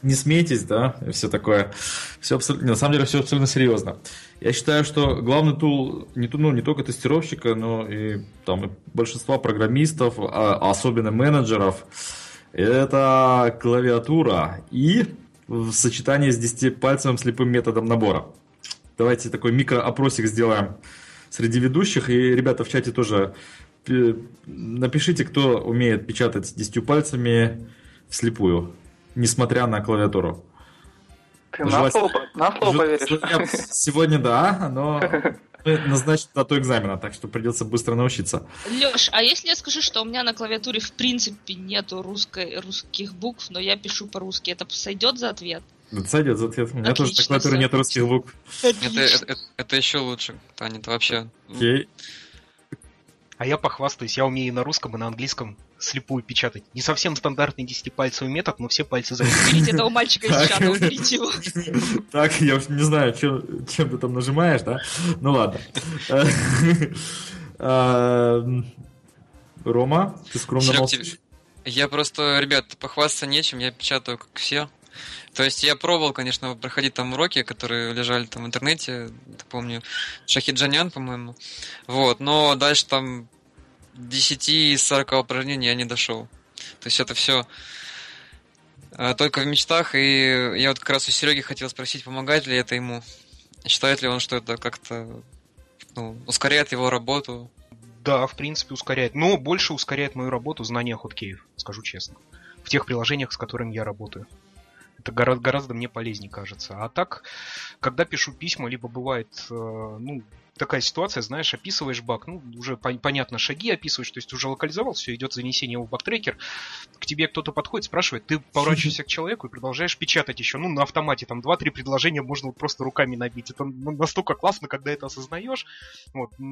не смейтесь, да, и все такое. Все абсолютно, на самом деле, все абсолютно серьезно. Я считаю, что главный тул не только тестировщика, но и там большинства программистов, а особенно менеджеров, это клавиатура и в сочетании с 10-пальцевым слепым методом набора. Давайте такой микроопросик сделаем среди ведущих. И, ребята, в чате тоже напишите, кто умеет печатать 10 пальцами вслепую, несмотря на клавиатуру. На слово поверишь. Сегодня да, но назначен на то экзамена, так что придется быстро научиться. Леш, а если я скажу, что у меня на клавиатуре в принципе нету русских букв, но я пишу по-русски, это сойдет за ответ? Это сойдет за ответ. У меня тоже на клавиатуре нет русских букв. Это еще лучше, Таня, это вообще... Окей. А я похвастаюсь, я умею и на русском, и на английском слепую печатать. Не совсем стандартный 10-пальцевый метод, но все пальцы заняты. Уберите этого мальчика из чата, уберите его. Так, я уж не знаю, чем ты там нажимаешь, да? Ну ладно. Рома, ты скромно молчишь. Я просто, ребят, похвастаться нечем, я печатаю как все. То есть я пробовал, конечно, проходить там уроки, которые лежали там в интернете, помню, Шахиджанян, по-моему, вот, но дальше там 10 из 40 упражнений я не дошел. То есть это все только в мечтах, и я вот как раз у Сереги хотел спросить, помогает ли это ему, считает ли он, что это как-то ускоряет его работу. Да, в принципе, ускоряет, но больше ускоряет мою работу знание хоткеев, скажу честно, в тех приложениях, с которыми я работаю. Это гораздо мне полезнее кажется. А так, когда пишу письма, либо бывает такая ситуация, знаешь, описываешь баг, уже понятно, шаги описываешь, то есть уже локализовал, все, идет занесение его в баг-трекер, к тебе кто-то подходит, спрашивает, ты поворачиваешься к человеку и продолжаешь печатать еще, на автомате, там 2-3 предложения можно просто руками набить. Это настолько классно, когда это осознаешь,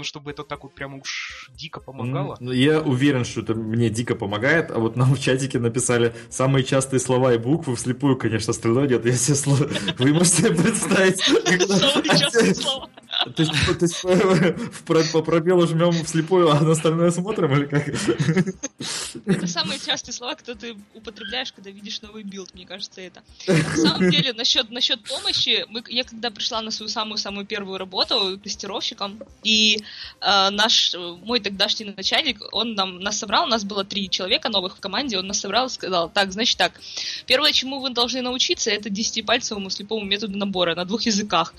чтобы это так прямо уж дико помогало. Я уверен, что это мне дико помогает, а вот нам в чатике написали самые частые слова и буквы, вслепую, конечно, стрелой идет, я все слова... Вы можете представить? Самые частые слова. То есть по пробелу жмем вслепую, а на остальное смотрим, или как? Это самые частые слова, которые ты употребляешь, когда видишь новый билд, мне кажется, это. На самом деле, насчет помощи, я когда пришла на свою самую-самую первую работу тестировщиком, и мой тогдашний начальник, он нас собрал, у нас было 3 человека новых в команде, он нас собрал и сказал, так, значит так, первое, чему вы должны научиться, это 10-пальцевому слепому методу набора на 2 языках.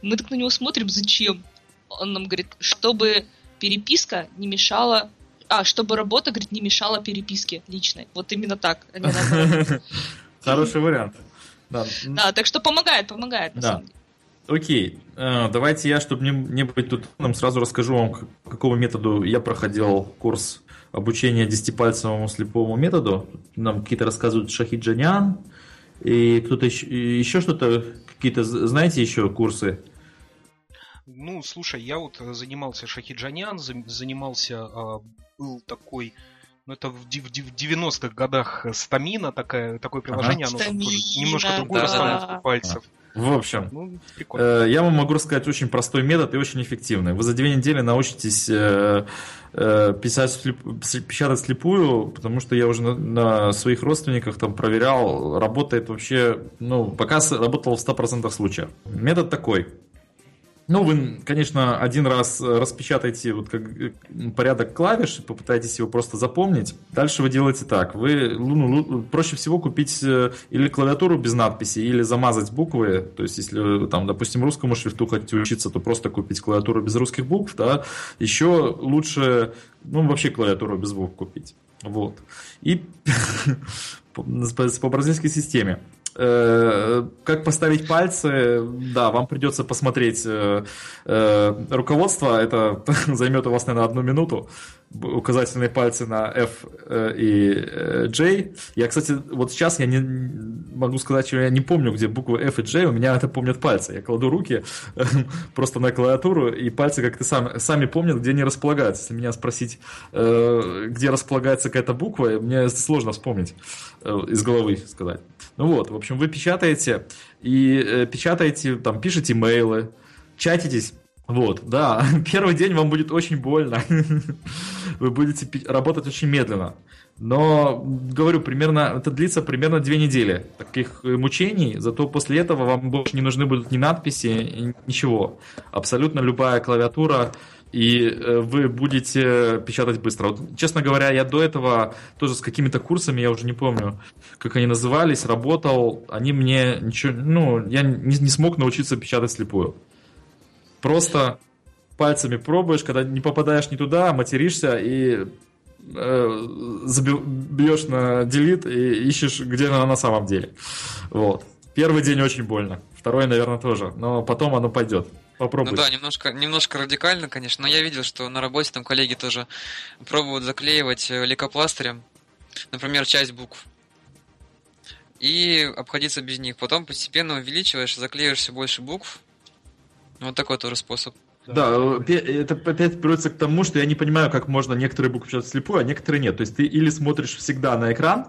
Мы так на него смотрим, зачем? Он нам говорит, чтобы переписка не мешала... чтобы работа, говорит, не мешала переписке личной. Вот именно так. Хороший вариант. Да, так что помогает, на самом деле. Окей. Давайте я, чтобы не быть тут, сразу расскажу вам, по какому методу я проходил курс обучения 10-пальцевому слепому методу. Нам какие-то рассказывают Шахиджанян и кто-то еще что-то, какие-то, знаете, еще курсы? Слушай, я вот занимался Шахиджанян, был такой, это в 90-х годах Стамина, такое приложение, оно немножко другое расстановка пальцев. В общем, прикольно. Я вам могу рассказать очень простой метод и очень эффективный. Вы за 2 недели научитесь печатать вслепую, потому что я уже на своих родственниках там проверял, работает вообще, пока работал в 100% случаев. Метод такой. Вы, конечно, один раз распечатаете порядок клавиш, попытаетесь его просто запомнить. Дальше вы делаете так. Вы проще всего купить или клавиатуру без надписи, или замазать буквы. То есть, если вы, допустим, русскому шрифту хотите учиться, то просто купить клавиатуру без русских букв. Да? Еще лучше, вообще клавиатуру без букв купить. Вот. И по бразильской системе. Как поставить пальцы, да, вам придется посмотреть руководство, это займет у вас, наверное, 1 минуту, указательные пальцы на F и J. Я, кстати, вот сейчас я не могу сказать, что я не помню, где буквы F и J, у меня это помнят пальцы. Я кладу руки просто на клавиатуру, и пальцы как-то сами помнят, где они располагаются. Если меня спросить, где располагается какая-то буква, мне сложно вспомнить из головы сказать. Ну вот, в общем, вы печатаете, и печатаете, там, пишете мейлы, чатитесь. Вот, да, первый день вам будет очень больно, вы будете работать очень медленно, но, говорю, примерно это длится примерно 2 недели таких мучений, зато после этого вам больше не нужны будут ни надписи, ничего, абсолютно любая клавиатура, и вы будете печатать быстро. Вот, честно говоря, я до этого тоже с какими-то курсами, я уже не помню, как они назывались, работал, они мне ничего, ну, я не смог научиться печатать слепую. Просто пальцами пробуешь, когда не попадаешь не туда, материшься и бьешь на delete и ищешь, где она на самом деле. Вот. Первый день очень больно, второй, наверное, тоже, но потом оно пойдет. Попробуй. Ну да, немножко радикально, конечно, но я видел, что на работе там коллеги тоже пробуют заклеивать лейкопластырем, например, часть букв. И обходиться без них. Потом постепенно увеличиваешь, заклеиваешь все больше букв. Вот такой тоже способ. Да, это опять приводится к тому, что я не понимаю, как можно некоторые буквы печатать слепую, а некоторые нет. То есть ты или смотришь всегда на экран,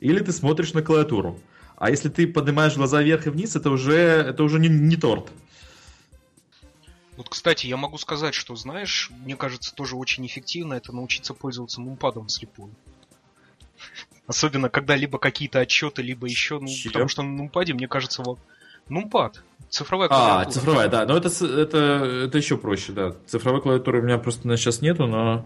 или ты смотришь на клавиатуру. А если ты поднимаешь глаза вверх и вниз, это уже не торт. Вот, кстати, я могу сказать, что, знаешь, мне кажется, тоже очень эффективно это научиться пользоваться мумпадом слепую. Особенно, когда либо какие-то отчеты, либо еще... Ну, потому что на мумпаде, мне кажется, вот... Нумпад. Цифровая клавиатура. Цифровая, да. Но это еще проще, да. Цифровой клавиатуры у меня просто сейчас нету, но...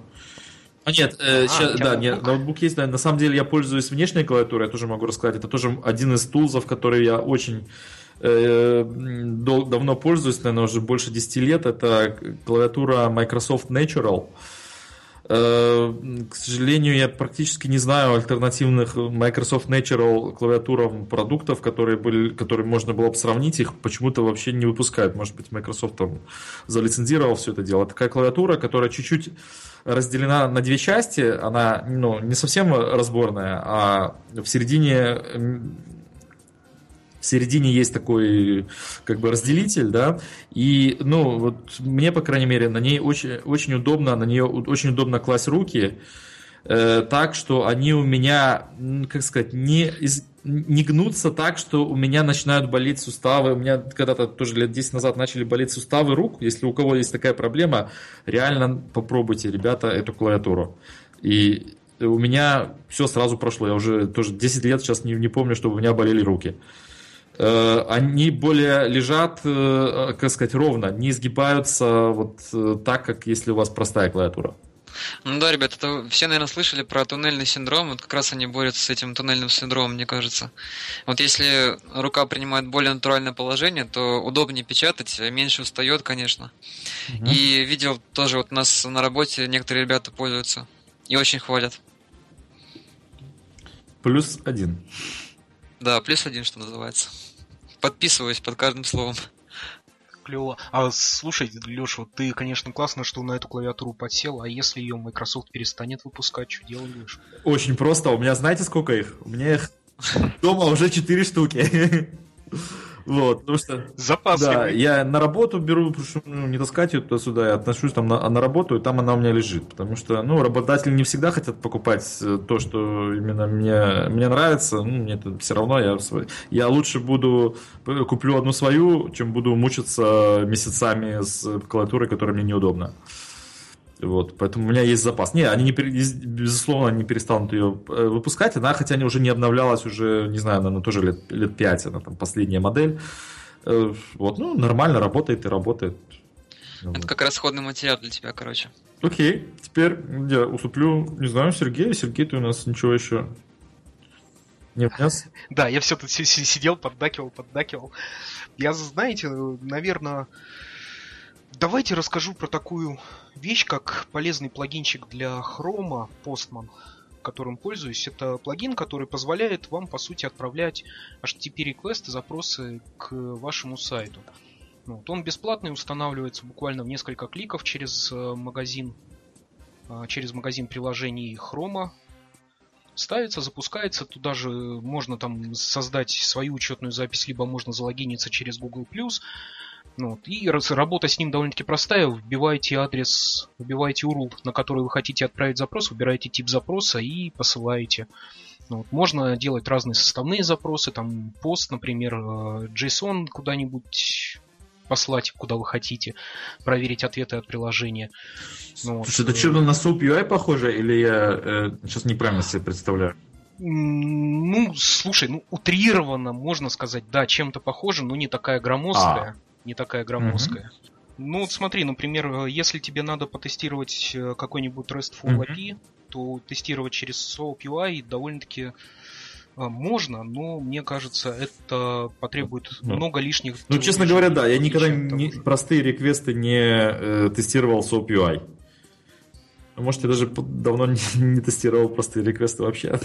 А нет, сейчас, да, ноутбук есть. Да. На самом деле я пользуюсь внешней клавиатурой, я тоже могу рассказать. Это тоже один из тулзов, который я очень давно пользуюсь, наверное, уже больше 10 лет. Это клавиатура Microsoft Natural. К сожалению, я практически не знаю альтернативных Microsoft Natural клавиатурам продуктов, которые можно было бы сравнить, их почему-то вообще не выпускают. Может быть, Microsoft там залицензировал все это дело. Такая клавиатура, которая чуть-чуть разделена на 2 части, она не совсем разборная, а в середине есть такой как бы разделитель, да, и, вот мне, по крайней мере, на ней очень удобно класть руки, так, что они у меня, как сказать, не гнутся так, что у меня начинают болеть суставы. У меня когда-то тоже лет 10 назад начали болеть суставы рук. Если у кого есть такая проблема, реально попробуйте, ребята, эту клавиатуру. И у меня все сразу прошло. Я уже тоже 10 лет сейчас не помню, чтобы у меня болели руки. Они более лежат, как сказать, ровно, не изгибаются вот так, как если у вас простая клавиатура. Ну да, ребят, это все, наверное, слышали про туннельный синдром. Вот как раз они борются с этим туннельным синдромом, мне кажется. Вот если рука принимает более натуральное положение, то удобнее печатать, меньше устает, конечно. Угу. И видел тоже вот у нас на работе некоторые ребята пользуются и очень хвалят. +1. Да, +1, что называется. Подписываюсь под каждым словом. Клево. А слушай, Леша, ты, конечно, классно, что на эту клавиатуру подсел, а если ее Microsoft перестанет выпускать, что делать будешь? Очень просто. У меня, знаете, сколько их? У меня их дома уже 4 штуки. Вот, потому что... Запасливый. Да, я на работу беру, потому что не таскать ее туда-сюда, я отношусь там на работу, и там она у меня лежит. Потому что, работодатели не всегда хотят покупать то, что именно мне нравится. Мне это все равно, я лучше куплю одну свою, чем буду мучиться месяцами с клавиатурой, которая мне неудобна. Вот, поэтому у меня есть запас. Не, они, безусловно, не перестанут ее выпускать. Она, хотя она уже не обновлялась, уже, не знаю, наверное, тоже лет 5, она там последняя модель. Вот, нормально работает и работает. Это вот. Как расходный материал для тебя, короче. Окей, теперь я уступлю, не знаю, Сергею. Сергей, ты у нас ничего еще не внес? Да, я все тут сидел, поддакивал. Я, знаете, наверное... Давайте расскажу про такую вещь, как полезный плагинчик для Chrome Postman, которым пользуюсь. Это плагин, который позволяет вам, по сути, отправлять HTTP-реквесты, запросы к вашему сайту. Вот. Он бесплатный, устанавливается буквально в несколько кликов через магазин приложений Chrome. ставится, запускается, туда же можно там создать свою учетную запись, либо можно залогиниться через Google+. Вот. И работа с ним довольно-таки простая. Вбиваете адрес, вбиваете URL, на который вы хотите отправить запрос, выбираете тип запроса и посылаете. Вот. Можно делать разные составные запросы, там пост, например, JSON куда-нибудь послать, куда вы хотите, проверить ответы от приложения. Вот. Слушай, это что-то на SOAP UI похоже, или я сейчас неправильно себе представляю? Ну, слушай, ну утрированно можно сказать, да, чем-то похоже, но не такая громоздкая. Не такая громоздкая. Mm-hmm. Ну, вот смотри, например, если тебе надо потестировать какой-нибудь RESTful API, то тестировать через SOAP UI довольно-таки можно, но мне кажется, это потребует много лишних... Ну, честно говоря, да, я никогда простые реквесты не тестировал SOAP UI. Может, я даже давно не тестировал простые реквесты вообще.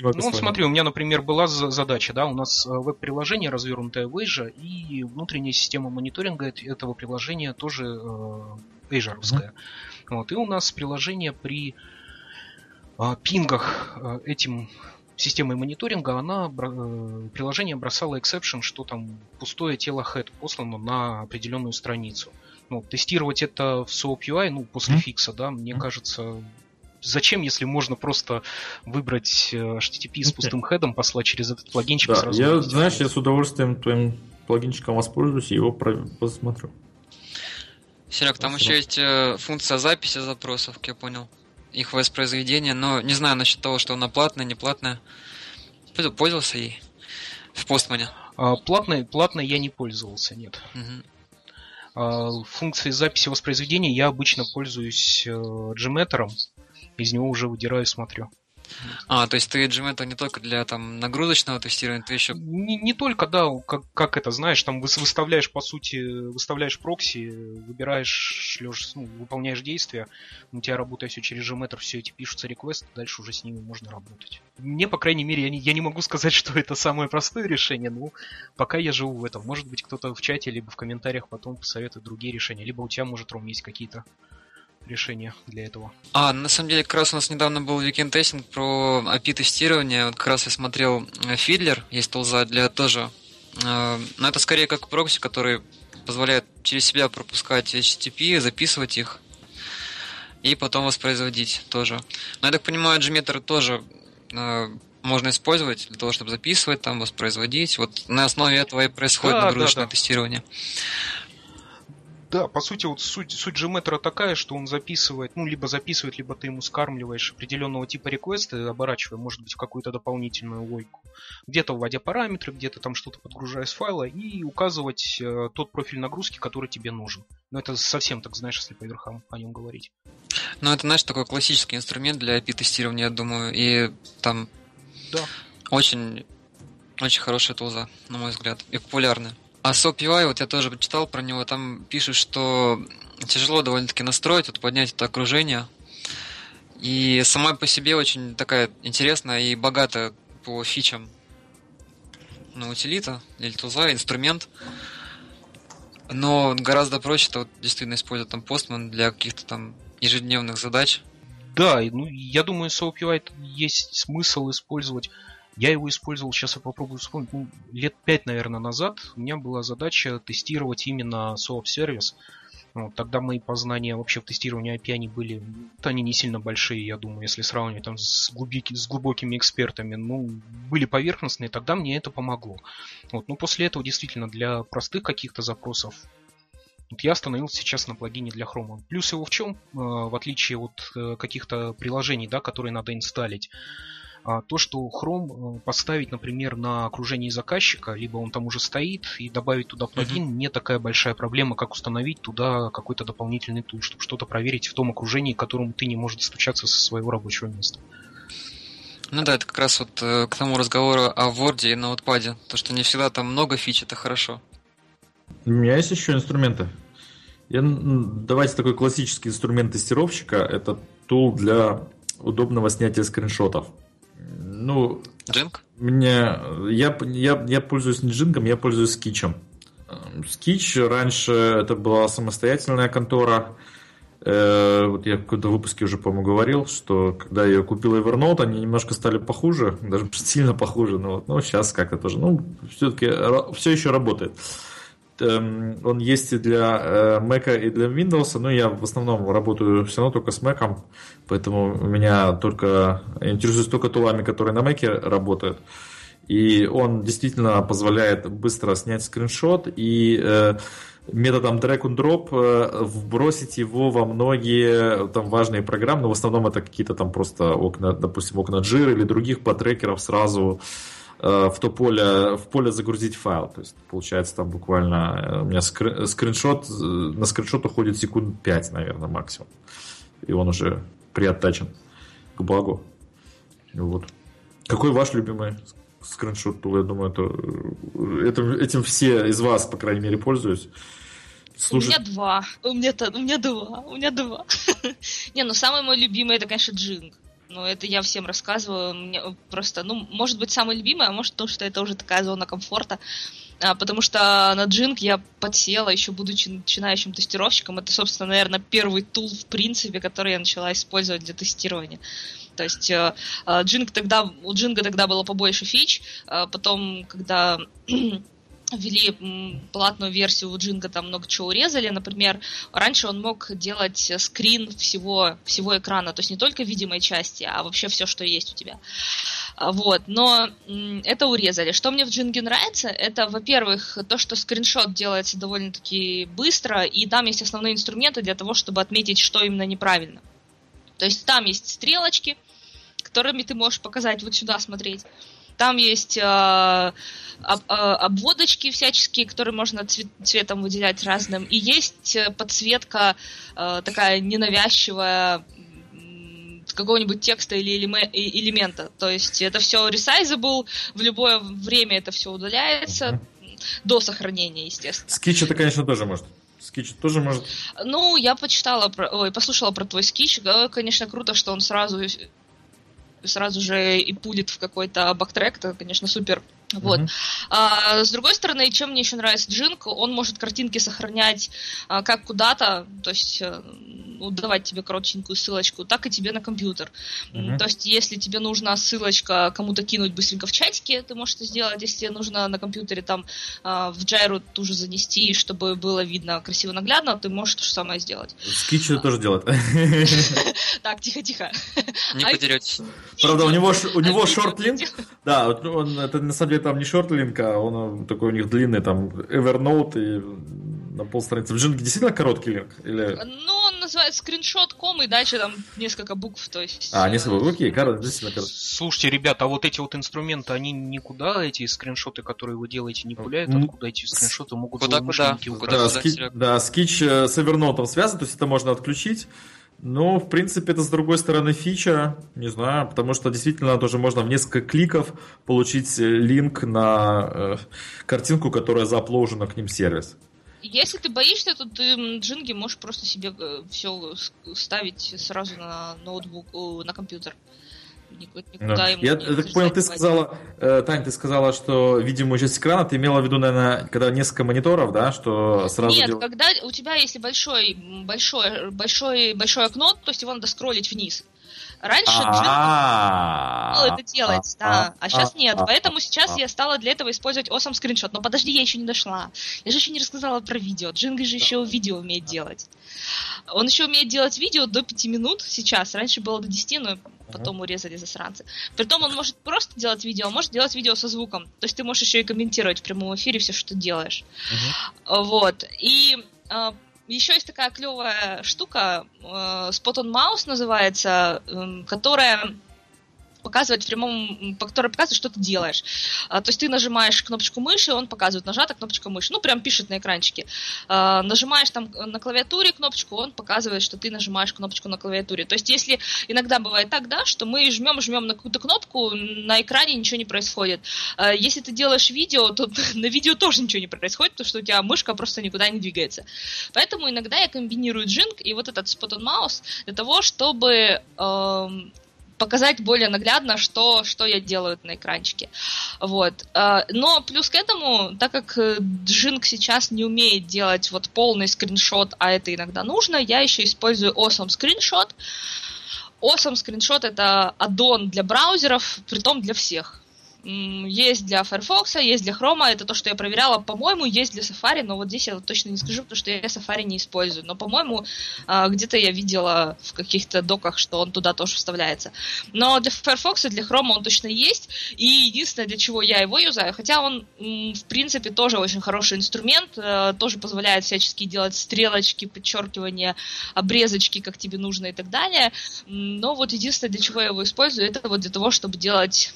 Ну, смотри, у меня, например, была задача, да, у нас веб-приложение, развернутое в Azure, и внутренняя система мониторинга этого приложения тоже Azure-овская. Вот, и у нас приложение при пингах этим системой мониторинга, приложение бросало эксепшн, что там пустое тело head послано на определенную страницу. Ну, тестировать это в SOAP UI, ну, после фикса, да, мне кажется, зачем, если можно просто выбрать HTTP с пустым хедом, послать через этот плагинчик, да, сразу. Я, знаешь, я с удовольствием твоим плагинчиком воспользуюсь и его посмотрю. Серег, там еще есть функция записи запросов, как я понял, их воспроизведение, но не знаю насчет того, что она платная, не платная. Пользовался ей в постмане? Платной я не пользовался, нет. Функции записи воспроизведения я обычно пользуюсь JMeter, из него уже выдираю и смотрю. А, то есть ты JMeter не только для там нагрузочного тестирования, ты еще... Не только, да, как это, знаешь, там выставляешь, по сути, выставляешь прокси, выбираешь, шлешь, ну, выполняешь действия, у тебя работает все через JMeter, все эти пишутся реквесты, дальше уже с ними можно работать. Мне, по крайней мере, я не могу сказать, что это самое простое решение, но пока я живу в этом. Может быть, кто-то в чате, либо в комментариях потом посоветует другие решения, либо у тебя, может, Ром, есть какие-то решение для этого. А, на самом деле, как раз у нас недавно был викенд-тестинг про API-тестирование. Вот как раз я смотрел Fiddler, есть тулза для тоже. Но это скорее как прокси, который позволяет через себя пропускать HTTP, записывать их и потом воспроизводить тоже. Но я так понимаю, JMeter тоже можно использовать для того, чтобы записывать, там воспроизводить. Вот на основе этого и происходит нагрузочное тестирование. Да, по сути, вот суть JMeter такая, что он записывает, ну, либо записывает, либо ты ему скармливаешь определенного типа реквеста, оборачивая, может быть, в какую-то дополнительную логику. Где-то вводя параметры, где-то там что-то подгружая с файла и указывать тот профиль нагрузки, который тебе нужен. Но это совсем так, знаешь, если по верхам о нем говорить. Ну, это, знаешь, такой классический инструмент для API-тестирования, я думаю, и там очень, очень хорошая тулза, на мой взгляд, и популярная. А SOAP UI, вот я тоже почитал про него, там пишут, что тяжело довольно-таки настроить, вот поднять это окружение. И сама по себе очень такая интересная и богатая по фичам. Ну, утилита, или тулза, инструмент. Но гораздо проще это вот действительно использовать там Postman для каких-то там ежедневных задач. Да, ну я думаю, SOAP UI есть смысл использовать. Я его использовал, сейчас я попробую вспомнить, ну, лет 5, наверное, назад у меня была задача тестировать именно SOAP сервис. Вот, тогда мои познания вообще в тестировании API, они не сильно большие, я думаю, если сравнивать там с глубокими экспертами. Ну, были поверхностные, тогда мне это помогло. Вот, но после этого действительно для простых каких-то запросов вот я остановился сейчас на плагине для Chrome. Плюс его в чем? В отличие от каких-то приложений, да, которые надо инсталлить, то, что Chrome поставить, например, на окружение заказчика, либо он там уже стоит, и добавить туда плагин, не такая большая проблема, как установить туда какой-то дополнительный тул, чтобы что-то проверить в том окружении, к которому ты не можешь достучаться со своего рабочего места. Ну да, это как раз вот к тому разговору о Word и Notepad, то, что не всегда там много фич, это хорошо. У меня есть еще инструменты. Давайте такой классический инструмент тестировщика, это тул для удобного снятия скриншотов. Ну, Jing? Я пользуюсь не Jing, я пользуюсь Skitch. Skitch раньше это была самостоятельная контора, Вот я в каком-то выпуске уже, по-моему, говорил, что когда я купил Evernote, они немножко стали похуже, даже сильно похуже, но вот, ну, сейчас как-то тоже, ну, все-таки все еще работает. Он есть и для Mac, и для Windows, но я в основном работаю все равно только с Mac, поэтому меня только интересуюсь только тулами, которые на Mac работают. И он действительно позволяет быстро снять скриншот и методом drag and drop вбросить его во многие там важные программы, но в основном это какие-то там просто окна, допустим, окна Jira или других подтрекеров сразу в поле загрузить файл. То есть получается там буквально у меня скриншот, на скриншот уходит секунд 5, наверное, максимум. И он уже приоттачен к благу. Вот. Какой ваш любимый скриншот был? Я думаю, этим все из вас, по крайней мере, пользуюсь. Слушай... У меня два. Не, ну самый мой любимый, это, конечно, Jing. Ну, это я всем рассказываю. Мне просто, ну, может быть, самое любимое, а может, то, что это уже такая зона комфорта. Потому что на Jing я подсела, еще будучи начинающим тестировщиком. Это, собственно, наверное, первый тул, в принципе, который я начала использовать для тестирования. То есть у Jing тогда было побольше фич. Потом, когда... ввели платную версию у Джинга, там много чего урезали. Например, раньше он мог делать скрин всего экрана, то есть не только видимой части, а вообще все, что есть у тебя. Вот, но это урезали. Что мне в Джинге нравится, это, во-первых, то, что скриншот делается довольно-таки быстро, и там есть основные инструменты для того, чтобы отметить, что именно неправильно. То есть там есть стрелочки, которыми ты можешь показать вот сюда смотреть. Там есть обводочки всяческие, которые можно цветом выделять разным. И есть подсветка такая ненавязчивая какого-нибудь текста или элемента. То есть это все resizable, в любое время это все удаляется до сохранения, естественно. Skitch это, конечно, тоже может. Skitch тоже может? Ну, я послушала про твой Skitch. Конечно, круто, что он сразу же и пулит в какой-то бактрек, это, конечно, супер. Вот. С другой стороны, чем мне еще нравится Jing, он может картинки сохранять как куда-то, то есть давать тебе коротенькую ссылочку, так и тебе на компьютер. То есть если тебе нужна ссылочка кому-то кинуть быстренько в чатике, ты можешь это сделать. Если тебе нужно на компьютере там в Jira ту же занести, чтобы было видно красиво наглядно, ты можешь то же самое сделать. Skitch это тоже делает. Так, тихо-тихо. Не подеретесь. Правда, у него шорт-линк. Да, это на самом деле там не шорт-линк, а он такой у них длинный, там, Evernote и на полстраницы. В Jing действительно короткий линк? Или... Ну, он называется скриншот.com и дальше там несколько букв, то есть... А, несколько букв, окей, действительно короткий. Слушайте, ребята, а вот эти вот инструменты, они никуда, эти скриншоты, которые вы делаете, не пуляют? Откуда эти скриншоты могут... Куда? Да, Skitch с Evernote связан, то есть это можно отключить. Ну, в принципе, это, с другой стороны, фича, не знаю, потому что действительно тоже можно в несколько кликов получить линк на картинку, которая заапложена к ним сервис. Если ты боишься, то ты в Джинге можешь просто себе все ставить сразу на ноутбук, на компьютер. Никуда ему. Я так понял, ты сказала, Тань, ты сказала, что видимую часть экрана ты имела в виду, наверное, когда несколько мониторов, да, что сразу... Нет, когда у тебя если большое окно, то есть его надо скроллить вниз. Раньше Jing это делать, да, а сейчас нет. Поэтому сейчас я стала для этого использовать awesome скриншот. Но подожди, я еще не дошла. Я же еще не рассказала про видео. Jing же еще видео умеет делать. Он еще умеет делать видео до 5 минут сейчас. Раньше было до 10, но потом урезали засранцы. Притом он может просто делать видео, а может делать видео со звуком. То есть ты можешь еще и комментировать в прямом эфире все, что ты делаешь. Вот. И... еще есть такая клевая штука, Spot on Mouse называется, которая показывает, что ты делаешь. То есть ты нажимаешь кнопочку мыши, он показывает, нажата кнопочка мыши. Ну, прям пишет на экранчике. Нажимаешь там на клавиатуре кнопочку, он показывает, что ты нажимаешь кнопочку на клавиатуре. То есть если иногда бывает так, да, что мы жмем на какую-то кнопку, на экране ничего не происходит. Если ты делаешь видео, то на видео тоже ничего не происходит, потому что у тебя мышка просто никуда не двигается. Поэтому иногда я комбинирую Jing и вот этот Spot on Mouse для того, чтобы... показать более наглядно, что я делаю на экранчике. Вот. Но плюс к этому, так как Jing сейчас не умеет делать вот полный скриншот, а это иногда нужно, я еще использую Awesome Screenshot. Awesome Screenshot — это аддон для браузеров, притом для всех. Есть для Firefox, есть для Chrome, это то, что я проверяла, по-моему, есть для Safari, но вот здесь я точно не скажу, потому что я Safari не использую, но, по-моему, где-то я видела в каких-то доках, что он туда тоже вставляется. Но для Firefox и для Chrome он точно есть, и единственное, для чего я его юзаю, хотя он, в принципе, тоже очень хороший инструмент, тоже позволяет всячески делать стрелочки, подчеркивания, обрезочки, как тебе нужно и так далее, но вот единственное, для чего я его использую, это вот для того, чтобы делать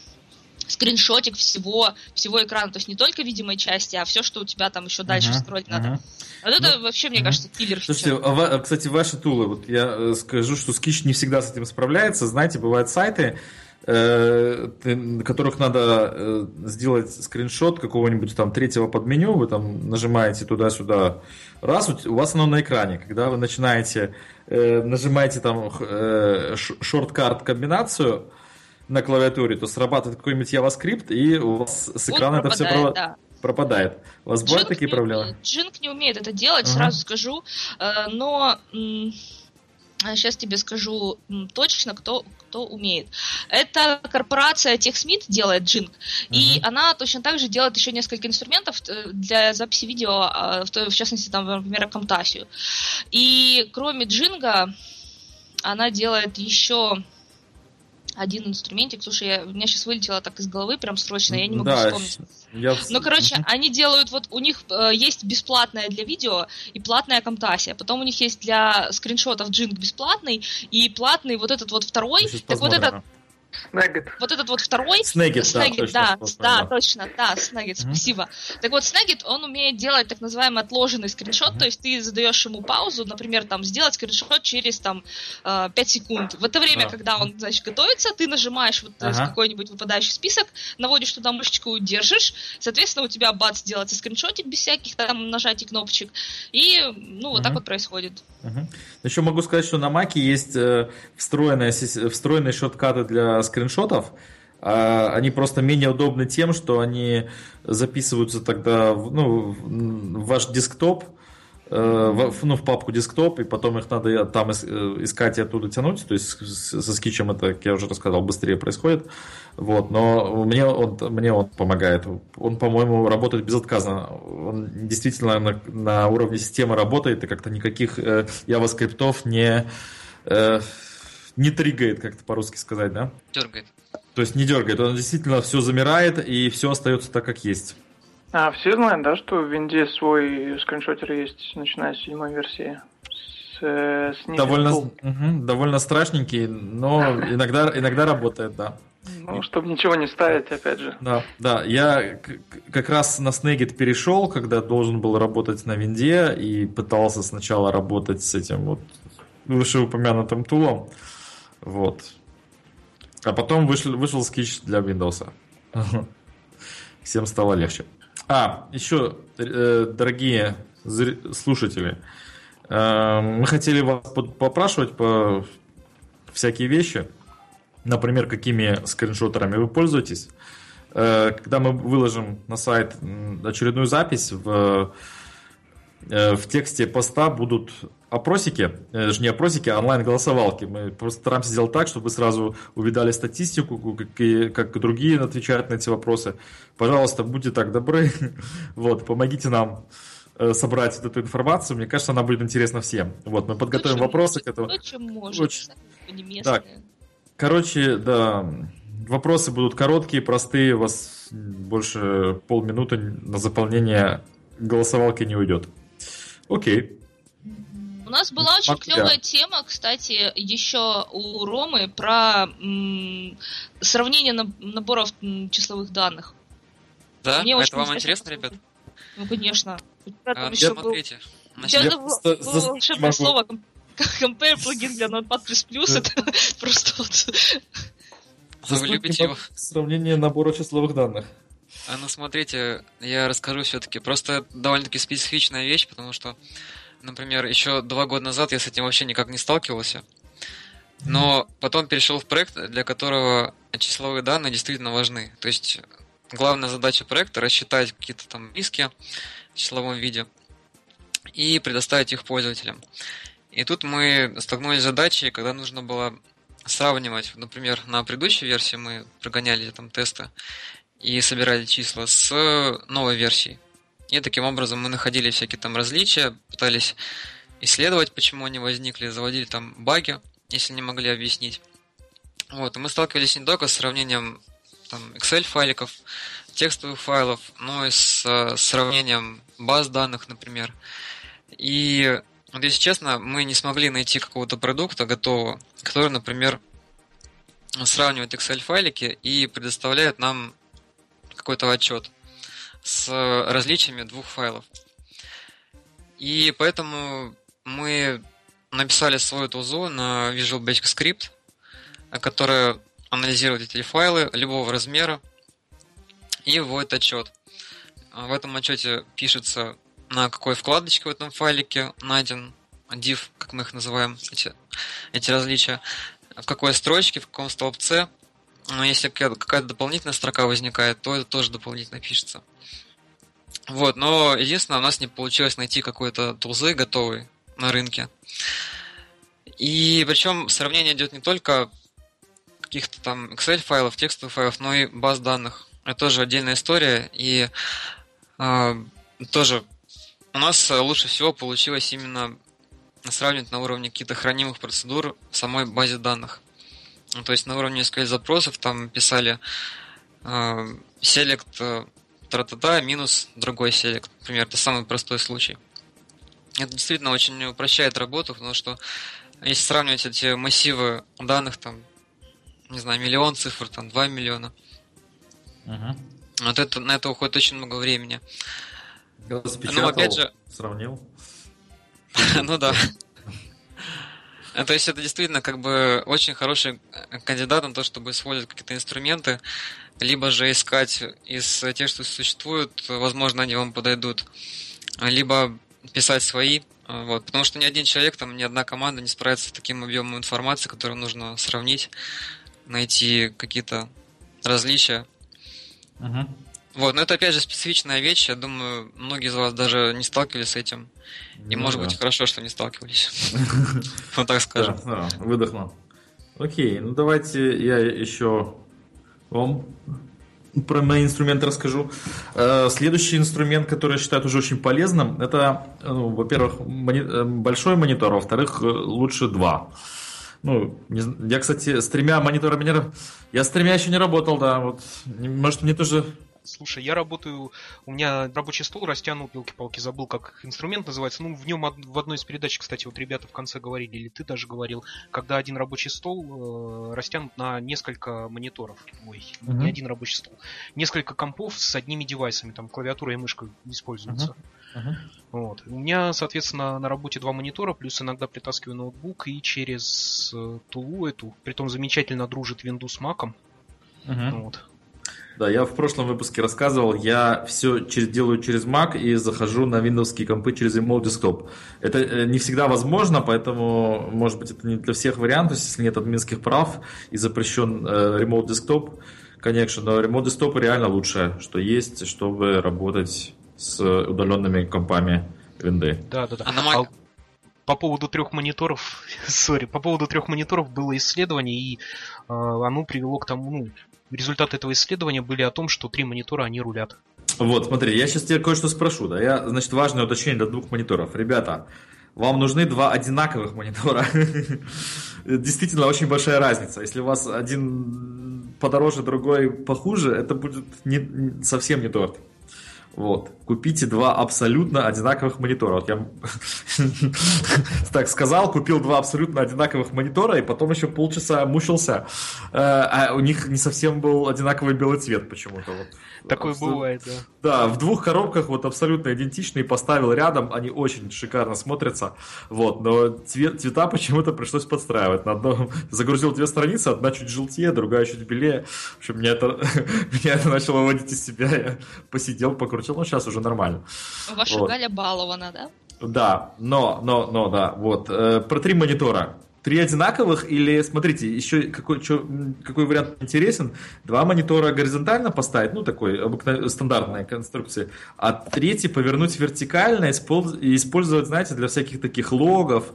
скриншотик всего экрана, то есть не только видимой части, а все, что у тебя там еще дальше скроллить надо. Вот это вообще, мне кажется, киллер. Слушайте, кстати, ваши тулы, вот я скажу, что Skitch не всегда с этим справляется, знаете, бывают сайты, на которых надо сделать скриншот какого-нибудь там третьего подменю, вы там нажимаете туда-сюда, раз, у вас оно на экране, когда вы начинаете, нажимаете там шорткарт комбинацию на клавиатуре, то срабатывает какой-нибудь JavaScript, и у вас с экрана это все пропадает. У вас бывают такие проблемы? Jing не умеет это делать, сразу скажу, но сейчас тебе скажу точно, кто умеет. Это корпорация TechSmith делает Jing, и она точно так же делает еще несколько инструментов для записи видео, в частности, там, например, Camtasia. И кроме Jing она делает еще один инструментик. Слушай, у меня сейчас вылетело так из головы прям срочно, я не могу вспомнить. Ну, короче, они делают вот, у них есть бесплатное для видео и платная Camtasia. Потом у них есть для скриншотов Jing бесплатный и платный вот этот вот второй. Так вот этот Snaggit. Вот этот вот второй. Snaggit, да, точно, да, Snaggit, спасибо. Так вот, Snaggit, он умеет делать так называемый отложенный скриншот, то есть ты задаешь ему паузу, например, там, сделать скриншот через, там, 5 секунд. В это время, когда он, значит, готовится, ты нажимаешь вот какой-нибудь выпадающий список, наводишь туда мышечку, держишь, соответственно, у тебя, бац, делается скриншотик без всяких, там, нажатий кнопочек, и, ну, вот так вот происходит. Еще могу сказать, что на Mac'е есть встроенные шорткаты для скриншотов, они просто менее удобны тем, что они записываются тогда в ваш десктоп, в папку десктоп, и потом их надо там искать и оттуда тянуть, то есть со скичем это, как я уже рассказал, быстрее происходит, вот, но мне он помогает, он, по-моему, работает безотказно, он действительно на уровне системы работает, и как-то никаких JavaScript'ов не триггает, как-то по-русски сказать, да? Дергает. То есть не дергает, он действительно все замирает и все остается так, как есть. А все знают, да, что в винде свой скриншотер есть, начиная с 7-й версии? Довольно страшненький, но иногда работает, да. Ну, чтобы ничего не ставить, опять же. Да, я как раз на Snaggit перешел, когда должен был работать на винде и пытался сначала работать с этим вот вышеупомянутым тулом. Вот. А потом вышел Skitch для Windows. Всем стало легче. Еще, дорогие слушатели, мы хотели вас попрашивать по всякие вещи. Например, какими скриншотерами вы пользуетесь. Когда мы выложим на сайт очередную запись, в тексте поста будут опросики, а онлайн-голосовалки. Мы просто стараемся сделать так, чтобы вы сразу увидали статистику, как и другие отвечают на эти вопросы. Пожалуйста, будьте так добры, вот, помогите нам собрать вот эту информацию. Мне кажется, она будет интересна всем. Вот, мы подготовим вопросы к этому. Да. Короче, да, вопросы будут короткие, простые, у вас больше полминуты на заполнение голосовалки не уйдет. Окей. У нас была очень клевая тема, кстати, еще у Ромы про сравнение наборов числовых данных. Да? Мне это вам интересно, ребят? Ну, конечно. Смотрите. Это было волшебное слово. Compare плагин для Notepad++. Это просто вот... Вы любите его? Сравнение набора числовых данных. Ну, смотрите, я расскажу все-таки. Просто довольно-таки специфичная вещь, потому что, например, еще 2 года назад я с этим вообще никак не сталкивался. но потом перешел в проект, для которого числовые данные действительно важны. То есть главная задача проекта – рассчитать какие-то там риски в числовом виде и предоставить их пользователям. И тут мы столкнулись с задачей, когда нужно было сравнивать, например, на предыдущей версии мы прогоняли там тесты и собирали числа с новой версией. И таким образом мы находили всякие там различия, пытались исследовать, почему они возникли, заводили там баги, если не могли объяснить. Вот. И мы сталкивались не только с сравнением там Excel-файликов, текстовых файлов, но и с сравнением баз данных, например. И вот, если честно, мы не смогли найти какого-то продукта готового, который, например, сравнивает Excel-файлики и предоставляет нам какой-то отчет с различиями двух файлов. И поэтому мы написали свою ТОЗУ на Visual Basic Script, которая анализирует эти файлы любого размера и вводит отчет. В этом отчете пишется, на какой вкладочке в этом файлике найден div, как мы их называем, эти различия, в какой строчке, в каком столбце. Но если какая-то дополнительная строка возникает, то это тоже дополнительно пишется. Вот, но единственное, у нас не получилось найти какой-то тулзы готовый на рынке. И причем сравнение идет не только каких-то там Excel-файлов, текстовых файлов, но и баз данных. Это тоже отдельная история, и тоже у нас лучше всего получилось именно сравнивать на уровне каких-то хранимых процедур в самой базе данных. Ну, то есть на уровне SQL-запросов там писали select тра-та-та минус другой select. Например, это самый простой случай. Это действительно очень упрощает работу, потому что если сравнивать эти массивы данных, там, не знаю, миллион цифр, там, 2 миллиона, вот это, на это уходит очень много времени. Я распечатал, опять же, сравнил. Ну да. То есть это действительно как бы очень хороший кандидат на то, чтобы использовать какие-то инструменты, либо же искать из тех, что существуют, возможно, они вам подойдут, либо писать свои, вот, потому что ни один человек, там, ни одна команда не справится с таким объемом информации, которую нужно сравнить, найти какие-то различия. Вот, но это опять же специфичная вещь, я думаю, многие из вас даже не сталкивались с этим. И может быть хорошо, что не сталкивались. Вот так скажем. Выдохнул. Окей, ну давайте я еще вам про мои инструменты расскажу. Следующий инструмент, который я считаю тоже очень полезным, это, во-первых, большой монитор, во-вторых, лучше два. Ну, я, кстати, с тремя мониторами... Я с тремя еще не работал, да. Вот. Может, мне тоже... Слушай, я работаю... У меня рабочий стол растянут, елки-палки, забыл, как инструмент называется. Ну, в нем в одной из передач, кстати, вот ребята в конце говорили, или ты даже говорил, когда один рабочий стол растянут на несколько мониторов. Ой, не один рабочий стол. Несколько компов с одними девайсами, там клавиатура и мышка используются. Вот. У меня, соответственно, на работе два монитора, плюс иногда притаскиваю ноутбук и через тулу эту, притом замечательно дружит Windows с Mac'ом. Вот. Да, я в прошлом выпуске рассказывал, я все делаю через Mac и захожу на виндовские компы через Remote Desktop. Это не всегда возможно, поэтому, может быть, это не для всех вариант, то есть, если нет админских прав и запрещен Remote Desktop Connection, но Remote Desktop реально лучшее, что есть, чтобы работать с удаленными компами винды. Да, да, да. По поводу трех мониторов, по поводу трех мониторов было исследование, и оно привело к тому, результаты этого исследования были о том, что три монитора, они рулят. Вот, смотри, я сейчас тебе кое-что спрошу, да, значит, важное уточнение для двух мониторов. Ребята, вам нужны два одинаковых монитора. Действительно, очень большая разница. Если у вас один подороже, другой похуже, это будет совсем не торт. Вот. Купите два абсолютно одинаковых монитора. Вот я так сказал, купил два абсолютно одинаковых монитора и потом еще полчаса мучился. А у них не совсем был одинаковый белый цвет почему-то. Вот. Такое бывает, да. Да, в двух коробках вот абсолютно идентичные поставил рядом, они очень шикарно смотрятся. Вот, но цвета почему-то пришлось подстраивать. На одном загрузил две страницы, одна чуть желтее, другая чуть белее. В общем, меня это начало выводить из себя. Я посидел, покрутил. Ну, сейчас уже нормально. Ваша вот. Галя балована, да? Да, но, да, вот. Про три монитора. Три одинаковых или, смотрите, еще какой вариант интересен. Два монитора горизонтально поставить, ну, такой стандартная конструкция, а третий повернуть вертикально и использовать, знаете, для всяких таких логов,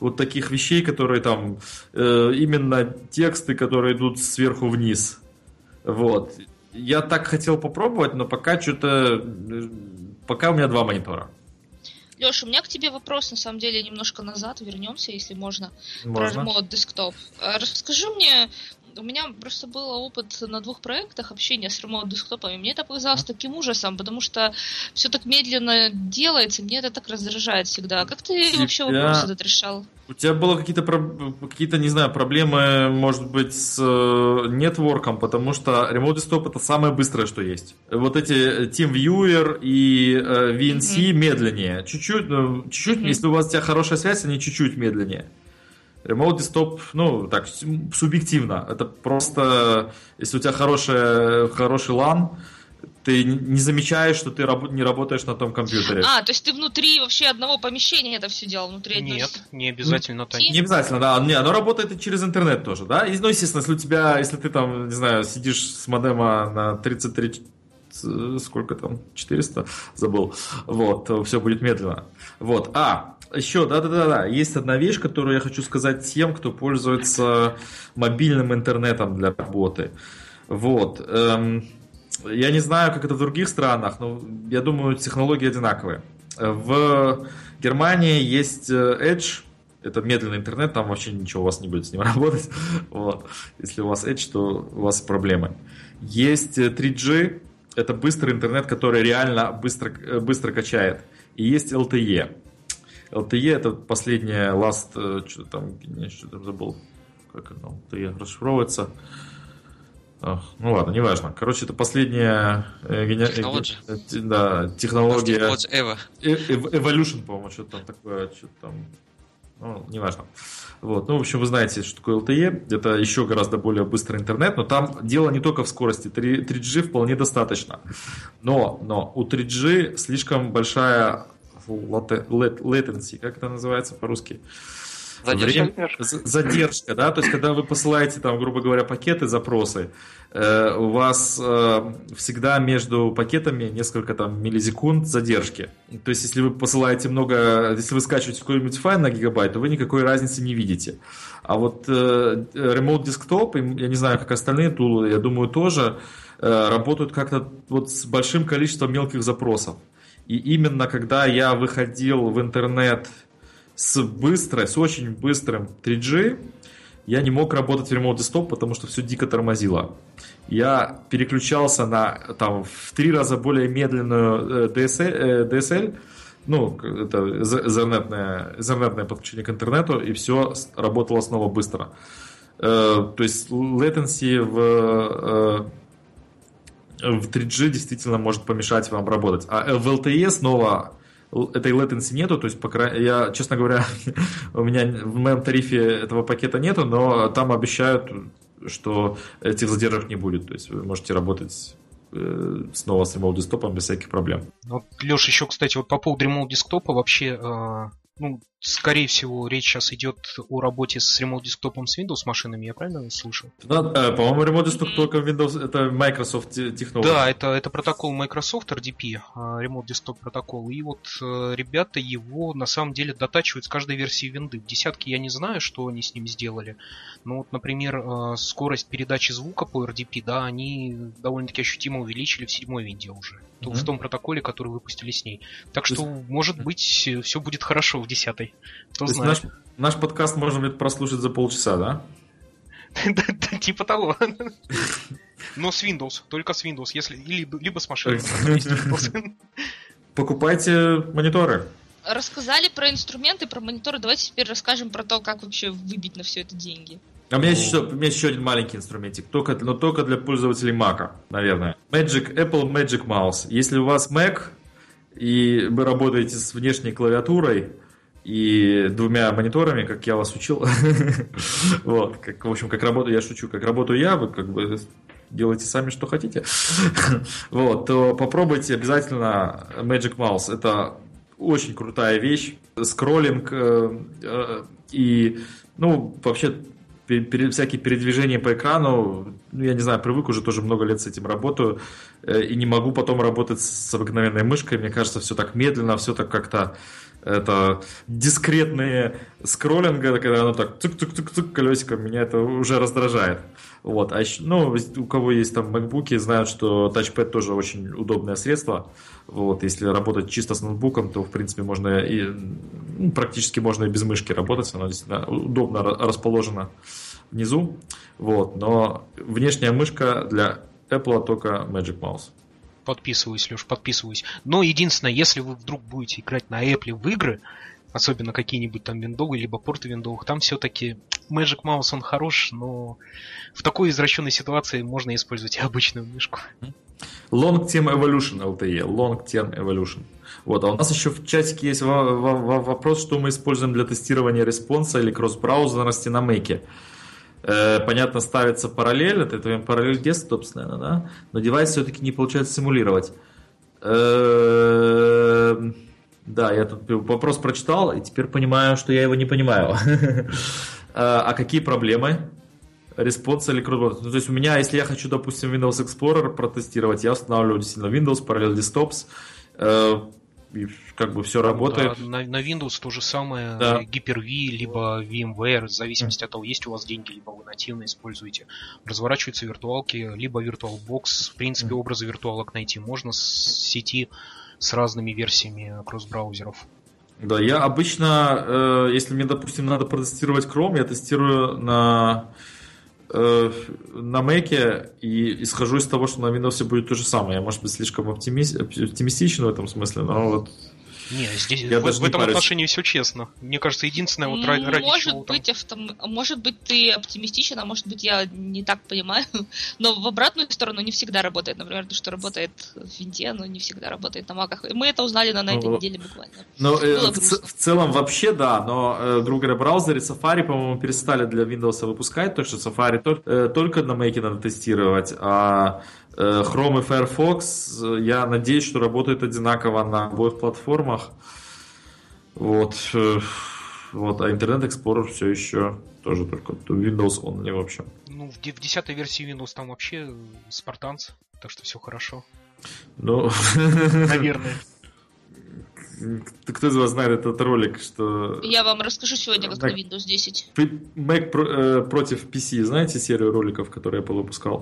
вот таких вещей, которые там, именно тексты, которые идут сверху вниз. Вот. Я так хотел попробовать, но пока что-то... Пока у меня два монитора. Леша, у меня к тебе вопрос, на самом деле, немножко назад вернемся, если можно, про Remote Desktop. Расскажи мне, у меня просто был опыт на двух проектах общения с Remote Desktop, и мне это показалось таким ужасом, потому что все так медленно делается, мне это так раздражает всегда. Как ты вообще вопрос этот решал? У тебя было какие-то, не знаю, проблемы, может быть, с нетворком, потому что Remote Desktop — это самое быстрое, что есть. Вот эти TeamViewer и VNC медленнее. Чуть-чуть, если у вас у тебя хорошая связь, они чуть-чуть медленнее. Remote Desktop, ну, так, субъективно. Это просто, если у тебя хороший LAN, ты не замечаешь, что ты не работаешь на том компьютере. А, то есть ты внутри вообще одного помещения это все делал? Нет, не обязательно. Не обязательно, да. Не, оно работает и через интернет тоже, да? И, ну, естественно, если ты там, не знаю, сидишь с модема на 33... Сколько там? 400? Забыл. Вот, все будет медленно. Вот, еще, да, есть одна вещь, которую я хочу сказать тем, кто пользуется мобильным интернетом для работы. Вот. Я не знаю, как это в других странах, но я думаю, технологии одинаковые. В Германии есть Edge, это медленный интернет, там вообще ничего у вас не будет с ним работать. Вот. Если у вас Edge, то у вас проблемы. Есть 3G, это быстрый интернет, который реально быстро качает. И есть LTE. LTE это последняя что-то там забыл, как оно LTE расшифровывается. Ну ладно, неважно. Короче, это последняя технология. Evolution, по-моему, что-то там такое. Ну, неважно. Вот. Ну, в общем, вы знаете, что такое LTE. Это еще гораздо более быстрый интернет, но там дело не только в скорости. 3G вполне достаточно. Но у 3G слишком большая latency, как это называется по-русски? Задержка, да, то есть когда вы посылаете там, грубо говоря, пакеты, запросы, у вас всегда между пакетами несколько там миллисекунд задержки. То есть если вы посылаете много, если вы скачиваете какой-нибудь файл на гигабайт, то вы никакой разницы не видите. А вот Remote Desktop, я не знаю, как остальные тулы, я думаю, тоже работают как-то вот с большим количеством мелких запросов. И именно когда я выходил в интернет с очень быстрым 3G, я не мог работать в Remote Desktop, потому что все дико тормозило. Я переключался в 3 раза более медленную DSL, ну, это Ethernet-ное подключение к интернету, и все работало снова быстро. То есть latency в 3G действительно может помешать вам работать. А в LTE снова... Этой latency нету, то есть, я, честно говоря, у меня в моем тарифе этого пакета нету, но там обещают, что этих задержек не будет. То есть вы можете работать снова с Remote Desktop без всяких проблем. Вот, Леш, еще, кстати, вот по поводу Remote Desktop вообще, скорее всего, речь сейчас идет о работе с Remote Desktop с Windows машинами, я правильно слышал? Да, по-моему, Remote Desktop только в Windows, это Microsoft технология. Да, это протокол Microsoft RDP, Remote Desktop протокол, и вот ребята его на самом деле дотачивают с каждой версии винды. В десятке я не знаю, что они с ним сделали, но вот, например, скорость передачи звука по RDP, да, они довольно-таки ощутимо увеличили в 7-й винде уже, в том протоколе, который выпустили с ней. Так что, может быть, все будет хорошо в 10-й. Кто знает. Наш подкаст можно будет прослушать за полчаса, да? Да, типа того. Но с Windows, только с Windows, если либо с машиной. Покупайте мониторы. Рассказали про инструменты, про мониторы. Давайте теперь расскажем про то, как вообще выбить на все это деньги. А у меня еще один маленький инструментик, но только для пользователей Mac, наверное. Apple Magic Mouse. Если у вас Mac и вы работаете с внешней клавиатурой и 2 мониторами, как я вас учил. Вот, в общем, как работаю, я шучу, как работаю я, вы как бы делайте сами, что хотите. Вот, то попробуйте обязательно Magic Mouse. Это Очень крутая вещь. Скроллинг и, ну, вообще всякие передвижения по экрану. Ну, я не знаю, привык уже, тоже много лет с этим работаю. И не могу потом работать с обыкновенной мышкой. Мне кажется, все так медленно, все так как-то... Это дискретные скроллинга, когда оно так цик-цик-цик-цик колесиком, меня это уже раздражает. Вот. А еще, ну, у кого есть там MacBook'и, знают, что тачпэд тоже очень удобное средство. Вот. Если работать чисто с ноутбуком, то в принципе можно и практически можно и без мышки работать. Оно действительно удобно расположено внизу. Вот. Но внешняя мышка для Apple только Magic Mouse. Подписываюсь, Леш, подписываюсь. Но единственное, если вы вдруг будете играть на Apple в игры, особенно какие-нибудь там Windows, либо порты Windows, там все-таки Magic Mouse, он хорош, но в такой извращенной ситуации можно использовать и обычную мышку. Long-term evolution, LTE. Long-term evolution. Вот, а у нас еще в чатике есть вопрос, что мы используем для тестирования респонса или кросс-браузерности на Mac'е. Понятно, ставится параллель, это параллель десктоп, наверное, да? Но девайс все-таки не получается симулировать. Да, я тут вопрос прочитал, и теперь понимаю, что я его не понимаю. А какие проблемы? Респонс или кросс-браузер? Ну, то есть у меня, если я хочу, допустим, Windows Explorer протестировать, я устанавливаю действительно Windows, параллель десктопс, и как бы все работает. Да, на Windows то же самое, да. Hyper-V, либо VMware, в зависимости от того, есть у вас деньги, либо вы нативно используете. Разворачиваются виртуалки, либо VirtualBox. В принципе, образы виртуалок найти можно с сети с разными версиями кросс-браузеров. Да, я обычно, если мне, допустим, надо протестировать Chrome, я тестирую на Mac'е и исхожу из того, что на Windows будет то же самое. Я, может быть, слишком оптимистичен в этом смысле, но вот... Не, здесь я даже в этом отношении все честно. Мне кажется, единственное... Вот может быть, ты оптимистичен, а может быть, я не так понимаю. Но в обратную сторону не всегда работает. Например, то, что работает в Винде, но не всегда работает на Маках. И мы это узнали на этой неделе буквально. Но, в целом вообще, да. Но, грубо говоря, браузеры Safari, по-моему, перестали для Windows выпускать. Так что Safari только на Mac'е надо тестировать. А Chrome и Firefox, я надеюсь, что работают одинаково на обоих платформах. Вот. А Internet Explorer все еще тоже только Windows only, в общем. Ну, в 10-й версии Windows там вообще спартанцы, так что все хорошо. Ну, наверное. Кто из вас знает этот ролик, что... Я вам расскажу сегодня, как на Windows 10. Mac против PC, знаете серию роликов, которые Apple выпускал?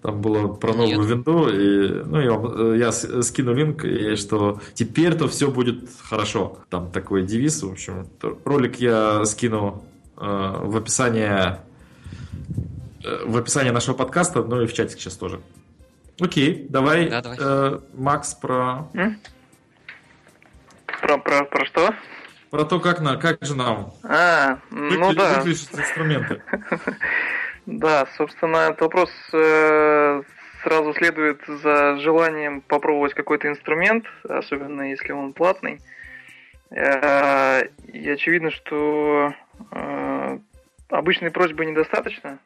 Там было про новую винду, и, ну, я скину линк, и что теперь-то все будет хорошо. Там такой девиз, в общем. Ролик я скину в описании нашего подкаста, ну и в чатик сейчас тоже. Окей, давай. Макс, про что? Про то, как же нам выключить инструменты. Да, собственно, этот вопрос сразу следует за желанием попробовать какой-то инструмент, особенно если он платный. И очевидно, что обычной просьбы недостаточно,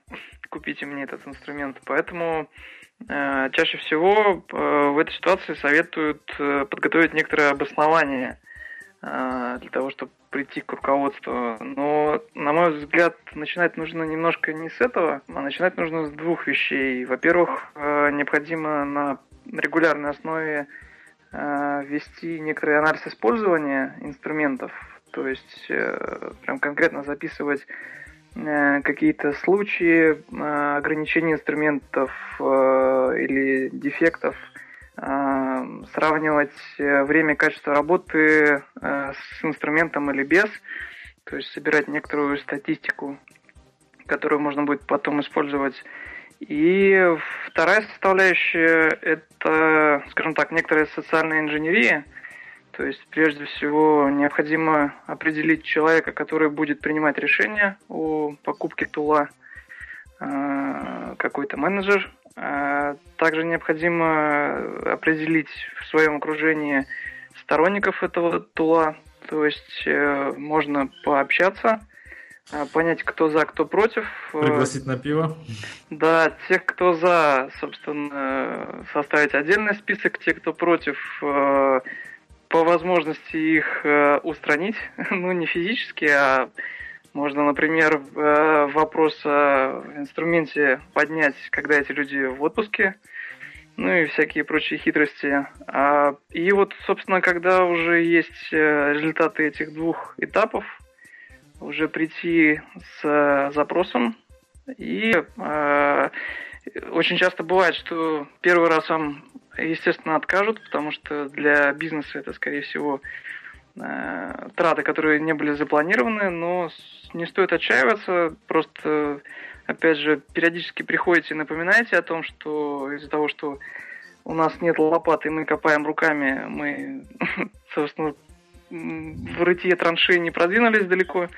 купите мне этот инструмент, поэтому чаще всего в этой ситуации советуют подготовить некоторое обоснование для того, чтобы прийти к руководству. Но, на мой взгляд, начинать нужно немножко не с этого, а начинать нужно с двух вещей. Во-первых, необходимо на регулярной основе вести некоторый анализ использования инструментов, то есть прям конкретно записывать какие-то случаи ограничений инструментов или дефектов, сравнивать время и качество работы с инструментом или без, то есть собирать некоторую статистику, которую можно будет потом использовать. И вторая составляющая – это, скажем так, некоторая социальная инженерия, то есть прежде всего необходимо определить человека, который будет принимать решение о покупке тула, какой-то менеджер. Также необходимо определить в своем окружении сторонников этого тула, то есть можно пообщаться, понять, кто за, кто против. Пригласить на пиво. Да, тех, кто за, собственно, составить отдельный список, тех, кто против, по возможности их устранить, ну не физически, а можно, например, вопрос о инструменте поднять, когда эти люди в отпуске, ну и всякие прочие хитрости. И вот, собственно, когда уже есть результаты этих двух этапов, уже прийти с запросом. И очень часто бывает, что первый раз вам, естественно, откажут, потому что для бизнеса это, скорее всего, траты, которые не были запланированы, но не стоит отчаиваться, просто, опять же, периодически приходите и напоминаете о том, что из-за того, что у нас нет лопаты, мы копаем руками, мы, собственно, в рытье траншеи не продвинулись далеко,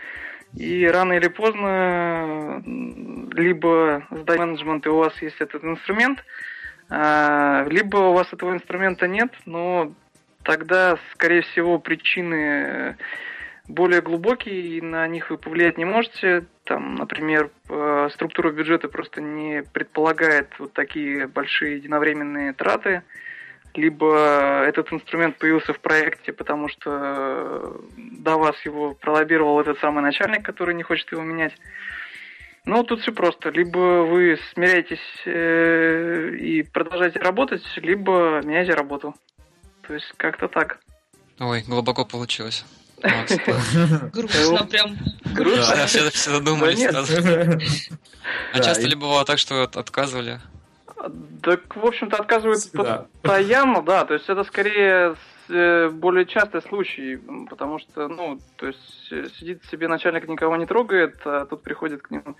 и рано или поздно либо сдать менеджмент, и у вас есть этот инструмент, либо у вас этого инструмента нет, но тогда, скорее всего, причины более глубокие, и на них вы повлиять не можете. Там, например, структура бюджета просто не предполагает вот такие большие единовременные траты, либо этот инструмент появился в проекте, потому что до вас его пролоббировал этот самый начальник, который не хочет его менять. Ну, тут все просто. Либо вы смиряетесь и продолжаете работать, либо меняете работу. То есть как-то так. Ой, глубоко получилось. Грустно прям. Грустно. Все задумались сразу. А часто ли бывало так, что отказывали? Так, в общем-то, отказывают постоянно, да. То есть это скорее более частый случай, потому что, ну, то есть сидит себе начальник, никого не трогает, а тут приходит к нему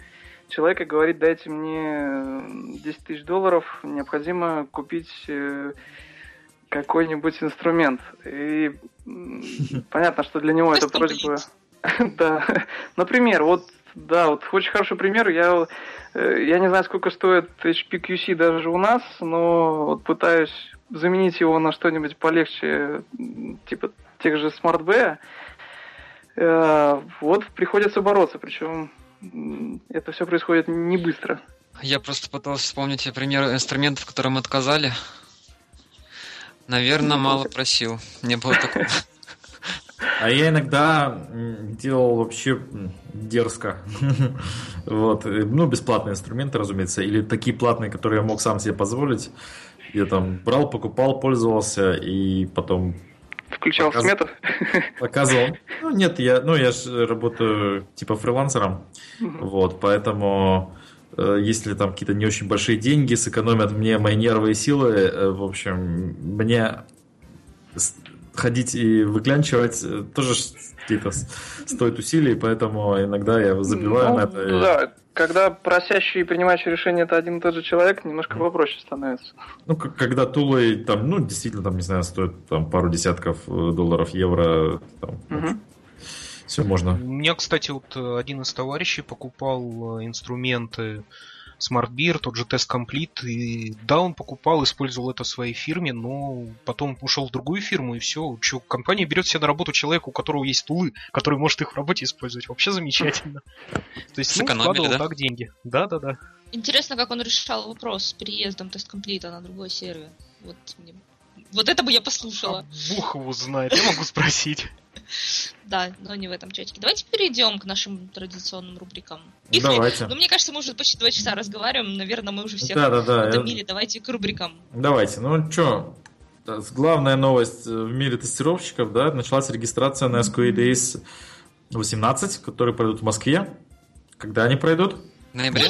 человек и говорит: дайте мне $10 000, необходимо купить какой-нибудь инструмент. И понятно, что для него это просьба... Да. Например, вот, да, вот очень хороший пример. Я не знаю, сколько стоит HP QC даже у нас, но вот пытаюсь заменить его на что-нибудь полегче, типа тех же SmartBee. Вот приходится бороться, причем это все происходит не быстро. Я просто пытался вспомнить пример инструментов, которым отказали. Наверное, мало просил. Не было такого. А я иногда делал вообще дерзко. Вот. Ну, бесплатные инструменты, разумеется. Или такие платные, которые я мог сам себе позволить. Я там брал, покупал, пользовался и потом... Включал в смету? Показывал. Ну, нет, я же работаю типа фрилансером. Вот, поэтому... Если там какие-то не очень большие деньги сэкономят мне мои нервы и силы, в общем, мне ходить и выклянчивать тоже какие-то стоит усилий, поэтому иногда я забиваю на это. Да, когда просящий и принимающий решение это один и тот же человек, немножко попроще становится. Ну, когда тулы там, ну, действительно, там, не знаю, стоит там пару десятков долларов, евро, там, все можно. У меня, кстати, вот один из товарищей покупал инструменты SmartBeer, тот же Test Complete. И да, он покупал, использовал это в своей фирме, но потом ушел в другую фирму, и все. Компания берет себе на работу человека, у которого есть тулы, который может их в работе использовать. Вообще замечательно. То есть, ну, вкладывал так деньги. Да. Интересно, как он решал вопрос с переездом Test Complete на другой сервер. Вот это бы я послушала. А Бог его знает, я могу спросить. Да, но не в этом чатике. Давайте перейдем к нашим традиционным рубрикам. Давайте. Ну, мне кажется, мы уже почти 2 часа разговариваем. Наверное, мы уже всех утомили. Давайте к рубрикам. Давайте. Ну, что? Главная новость в мире тестировщиков, да, началась регистрация на SQA Days 18, которые пройдут в Москве. Когда они пройдут? Ноября.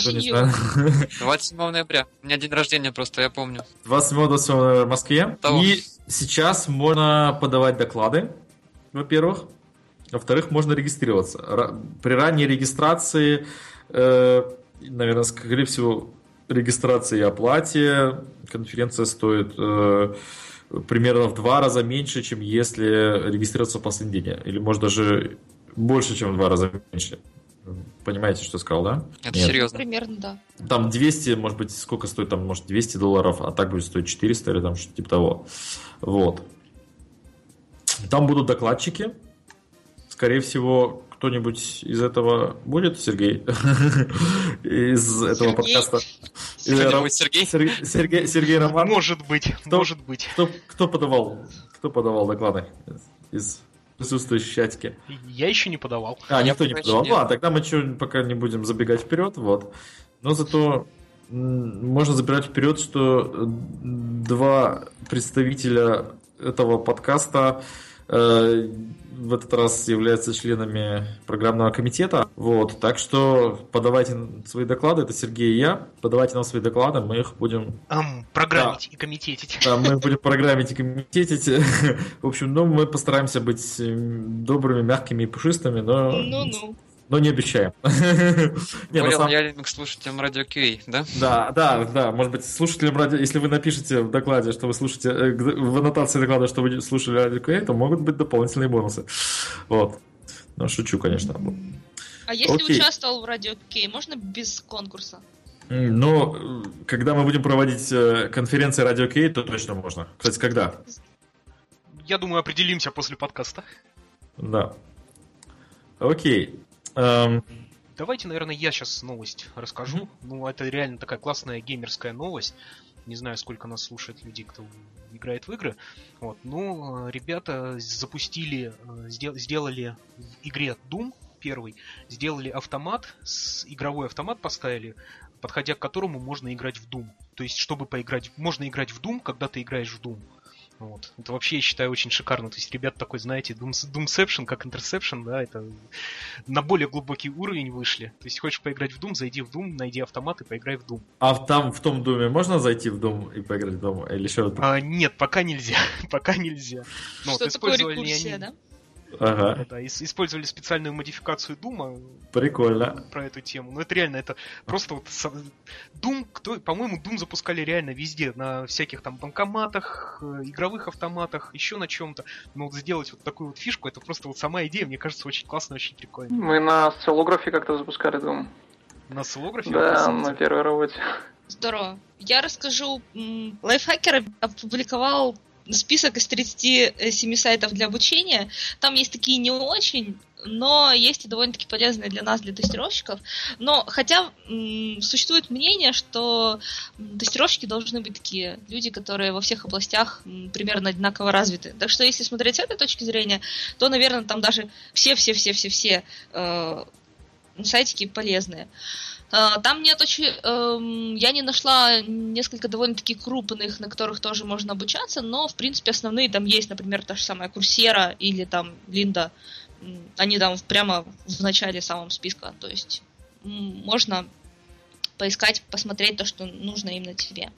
27 ноября. У меня день рождения просто, я помню. 27 ноября в Москве. И сейчас можно подавать доклады, во-первых. Во-вторых, можно регистрироваться. При ранней регистрации, наверное, скорее всего, регистрация и оплате, конференция стоит примерно в 2 раза меньше, чем если регистрироваться в последний день. Или, может, даже больше, чем в 2 раза меньше. Понимаете, что я сказал, да? Это Нет. серьезно. Примерно, да. Там 200, может быть, сколько стоит, там, может, $200, а так будет стоить 400 или там что-то типа того. Вот. Там будут докладчики. Скорее всего, кто-нибудь из этого будет, Сергей? Из этого подкаста. Сергей? Сергей Романов? Может быть. Кто подавал доклады из присутствующих чатики? Я еще не подавал. Никто не подавал. Ладно, тогда мы пока не будем забегать вперед. Вот. Но зато можно забирать вперед, что два представителя этого подкаста в этот раз являются членами программного комитета. Вот. Так что подавайте свои доклады. Это Сергей и я. Подавайте нам свои доклады, мы их будем... программить и комитетить. Да, мы будем программить и комитетить. В общем, мы постараемся быть добрыми, мягкими и пушистыми, но не обещаем. Я слушателям радио QA, да? Да. Может быть, слушателям радио... Если вы напишете в докладе, что вы слушаете... В аннотации доклада, что вы слушали радио QA, то могут быть дополнительные бонусы. Вот. Ну, шучу, конечно. А если участвовал в радио QA, можно без конкурса? Ну, когда мы будем проводить конференции радио QA, то точно можно. Кстати, когда? Я думаю, определимся после подкаста. Да. Окей. Давайте, наверное, я сейчас новость расскажу. Mm-hmm. Ну, это реально такая классная геймерская новость. Не знаю, сколько нас слушает людей, кто играет в игры. Вот. Но ребята сделали в игре Doom первый, сделали автомат, игровой автомат поставили, подходя к которому можно играть в Doom. То есть, чтобы поиграть, можно играть в Doom, когда ты играешь в Doom. Вот. Это вообще, я считаю, очень шикарно. То есть, ребят, такой, знаете, Doomception, как Interception, да, это на более глубокий уровень вышли. То есть, хочешь поиграть в Doom, зайди в Doom, найди автомат и поиграй в Doom. А там, в том Doom можно зайти в Doom и поиграть в Doom? Или еще? Нет, пока нельзя. Что такое рекурсия, да? Ага. Да, использовали специальную модификацию Дума. Прикольно. Про эту тему. Но это реально, это просто вот Doom, по-моему, Doom запускали реально везде, на всяких там банкоматах, игровых автоматах, еще на чем-то. Но вот сделать вот такую вот фишку, это просто вот сама идея, мне кажется, очень классная, очень прикольная. Мы на осциллографе как-то запускали Doom. На осциллографе? Да, на первой работе. Здорово. Я расскажу. Лайфхакер опубликовал список из 37 сайтов для обучения. Там есть такие не очень, но есть и довольно-таки полезные для нас, для тестировщиков. Но хотя существует мнение, что тестировщики должны быть такие люди, которые во всех областях примерно одинаково развиты. Так что если смотреть с этой точки зрения, то, наверное, там даже все сайтики полезные. Там нет очень... Я не нашла несколько довольно-таки крупных, на которых тоже можно обучаться, но, в принципе, основные там есть, например, та же самая Курсера или там Линда. Они там прямо в начале самого списка. То есть можно поискать, посмотреть то, что нужно именно тебе.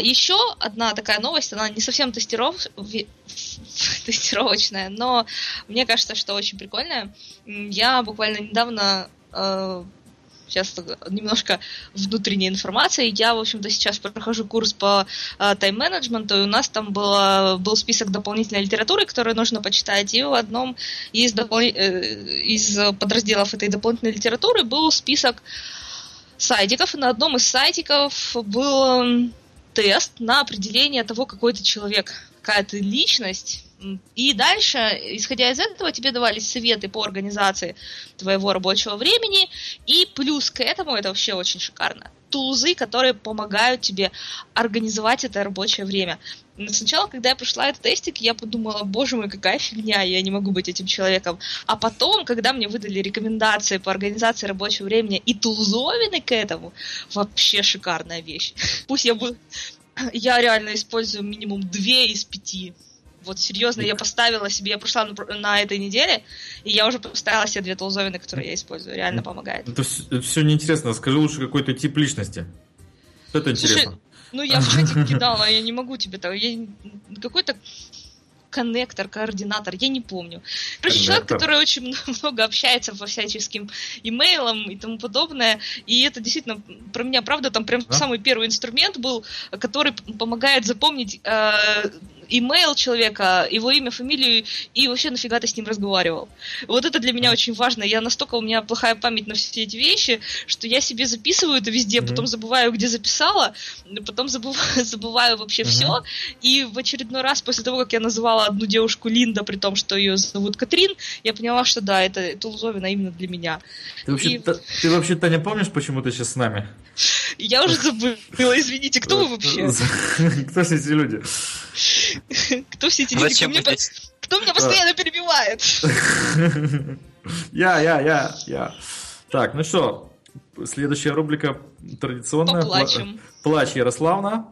Еще одна такая новость, она не совсем тестировочная, но мне кажется, что очень прикольная. Я буквально недавно... Сейчас немножко внутренней информации. Я, в общем-то, сейчас прохожу курс по тайм-менеджменту, и у нас там был список дополнительной литературы, которую нужно почитать, и в одном из подразделов этой дополнительной литературы был список сайтиков, и на одном из сайтиков был тест на определение того, какой ты человек, какая ты личность. И дальше, исходя из этого, тебе давались советы по организации твоего рабочего времени. И плюс к этому, это вообще очень шикарно, тулзы, которые помогают тебе организовать это рабочее время. Сначала, когда я пришла этот тестик, я подумала, боже мой, какая фигня, я не могу быть этим человеком. А потом, когда мне выдали рекомендации по организации рабочего времени и тулзовины к этому, вообще шикарная вещь. Пусть я реально использую минимум 2 из 5. Вот серьезно, я поставила себе, я прошла на этой неделе, и я уже поставила себе 2 тулзовины, которые я использую, реально помогает. Это все неинтересно, скажи лучше какой-то тип личности. Это интересно. Ну я в чатик кидала, я не могу тебе так, какой-то коннектор, координатор, я не помню. Короче, человек, который очень много общается по всяческим имейлам и тому подобное, и это действительно про меня, правда, там прям самый первый инструмент был, который помогает запомнить имейл человека, его имя, фамилию и вообще нафига ты с ним разговаривал. Вот это для меня очень важно. Я настолько, у меня плохая память на все эти вещи, что я себе записываю это везде, потом забываю, где записала, потом забываю вообще все. И в очередной раз, после того, как я называла одну девушку Линда, при том, что ее зовут Катрин, я поняла, что да, это тулзовина именно для меня. Ты вообще, Таня, помнишь, почему ты сейчас с нами? Я уже забыла, извините, кто вы вообще? Кто все эти люди? Кто все эти люди? Кто меня постоянно перебивает? Я. Так, ну что, следующая рубрика традиционная. Поплачем. Плачь, Ярославна.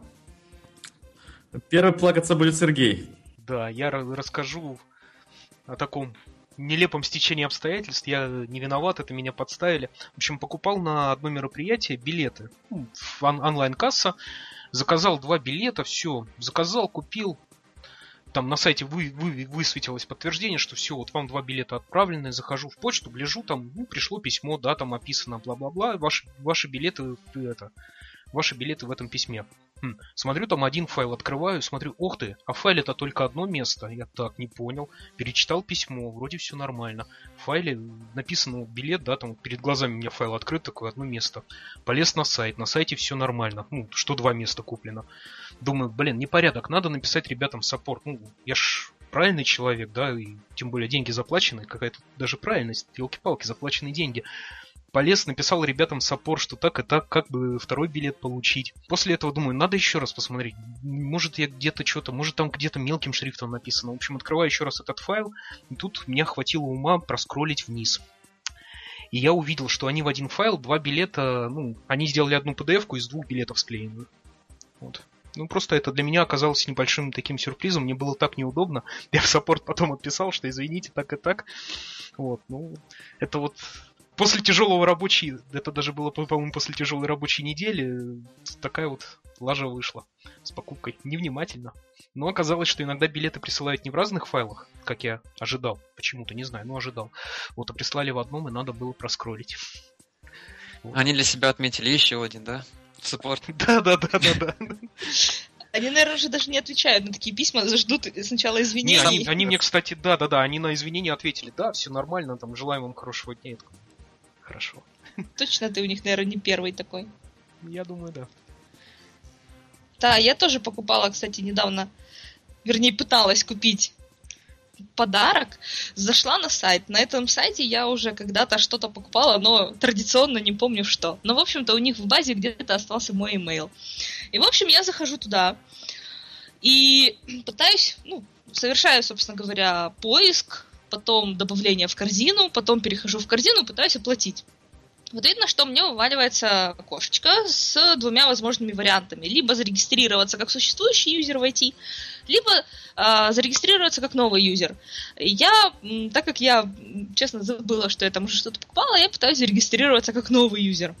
Первый плакаться будет Сергей. Да, я расскажу о таком нелепом стечении обстоятельств. Я не виноват, это меня подставили. В общем, покупал на одно мероприятие билеты. Онлайн-касса. Заказал 2 билета, все. Заказал, купил. Там на сайте высветилось подтверждение, что все, вот вам 2 билета отправлены. Захожу в почту, гляжу, там пришло письмо, да, там описано, бла-бла-бла. Ваши билеты в этом письме. Смотрю, там 1 файл открываю, смотрю, ох ты, а в файле-то только 1 место. Я так не понял. Перечитал письмо, вроде все нормально. В файле написано билет, да, там перед глазами у меня файл открыт, такое 1 место. Полез на сайт, на сайте все нормально. Что 2 места куплено. Думаю, непорядок, надо написать ребятам в саппорт. Я ж правильный человек, да, и тем более деньги заплачены, какая-то даже правильность, елки-палки, заплаченные деньги. Полез, написал ребятам саппорт, что так и так, как бы 2-й билет получить. После этого думаю, надо еще раз посмотреть. Может, я где-то что-то, может, там где-то мелким шрифтом написано. В общем, открываю еще раз этот файл, и тут меня хватило ума проскроллить вниз. И я увидел, что они в 1 файл 2 билета, они сделали 1 PDF-ку из 2 билетов склеенную. Вот. Просто это для меня оказалось небольшим таким сюрпризом. Мне было так неудобно. Я в саппорт потом отписал, что извините, так и так. Вот, это вот... После тяжелого рабочей, это даже было, по-моему, после тяжелой рабочей недели, такая вот лажа вышла с покупкой. Невнимательно. Но оказалось, что иногда билеты присылают не в разных файлах, как я ожидал. Почему-то, не знаю, но ожидал. А прислали в одном, и надо было проскроллить. Они для себя отметили еще один, да? Саппорт. Да. Они, наверное, уже даже не отвечают на такие письма, ждут сначала извинений. Они мне, кстати, они на извинения ответили. Да, все нормально, там, желаем вам хорошего дня. Хорошо. Точно ты у них, наверное, не первый такой. Я думаю, да. Да, я тоже покупала, кстати, недавно, вернее, пыталась купить подарок. Зашла на сайт. На этом сайте я уже когда-то что-то покупала, но традиционно не помню что. Но, в общем-то, у них в базе где-то остался мой имейл. И, в общем, я захожу туда и пытаюсь, совершаю, собственно говоря, поиск, потом добавление в корзину, потом перехожу в корзину, пытаюсь оплатить. Вот видно, что мне вываливается окошечко с 2 возможными вариантами. Либо зарегистрироваться как существующий юзер в IT, либо зарегистрироваться как новый юзер. Так как я, честно, забыла, что я там уже что-то покупала, я пытаюсь зарегистрироваться как новый юзер.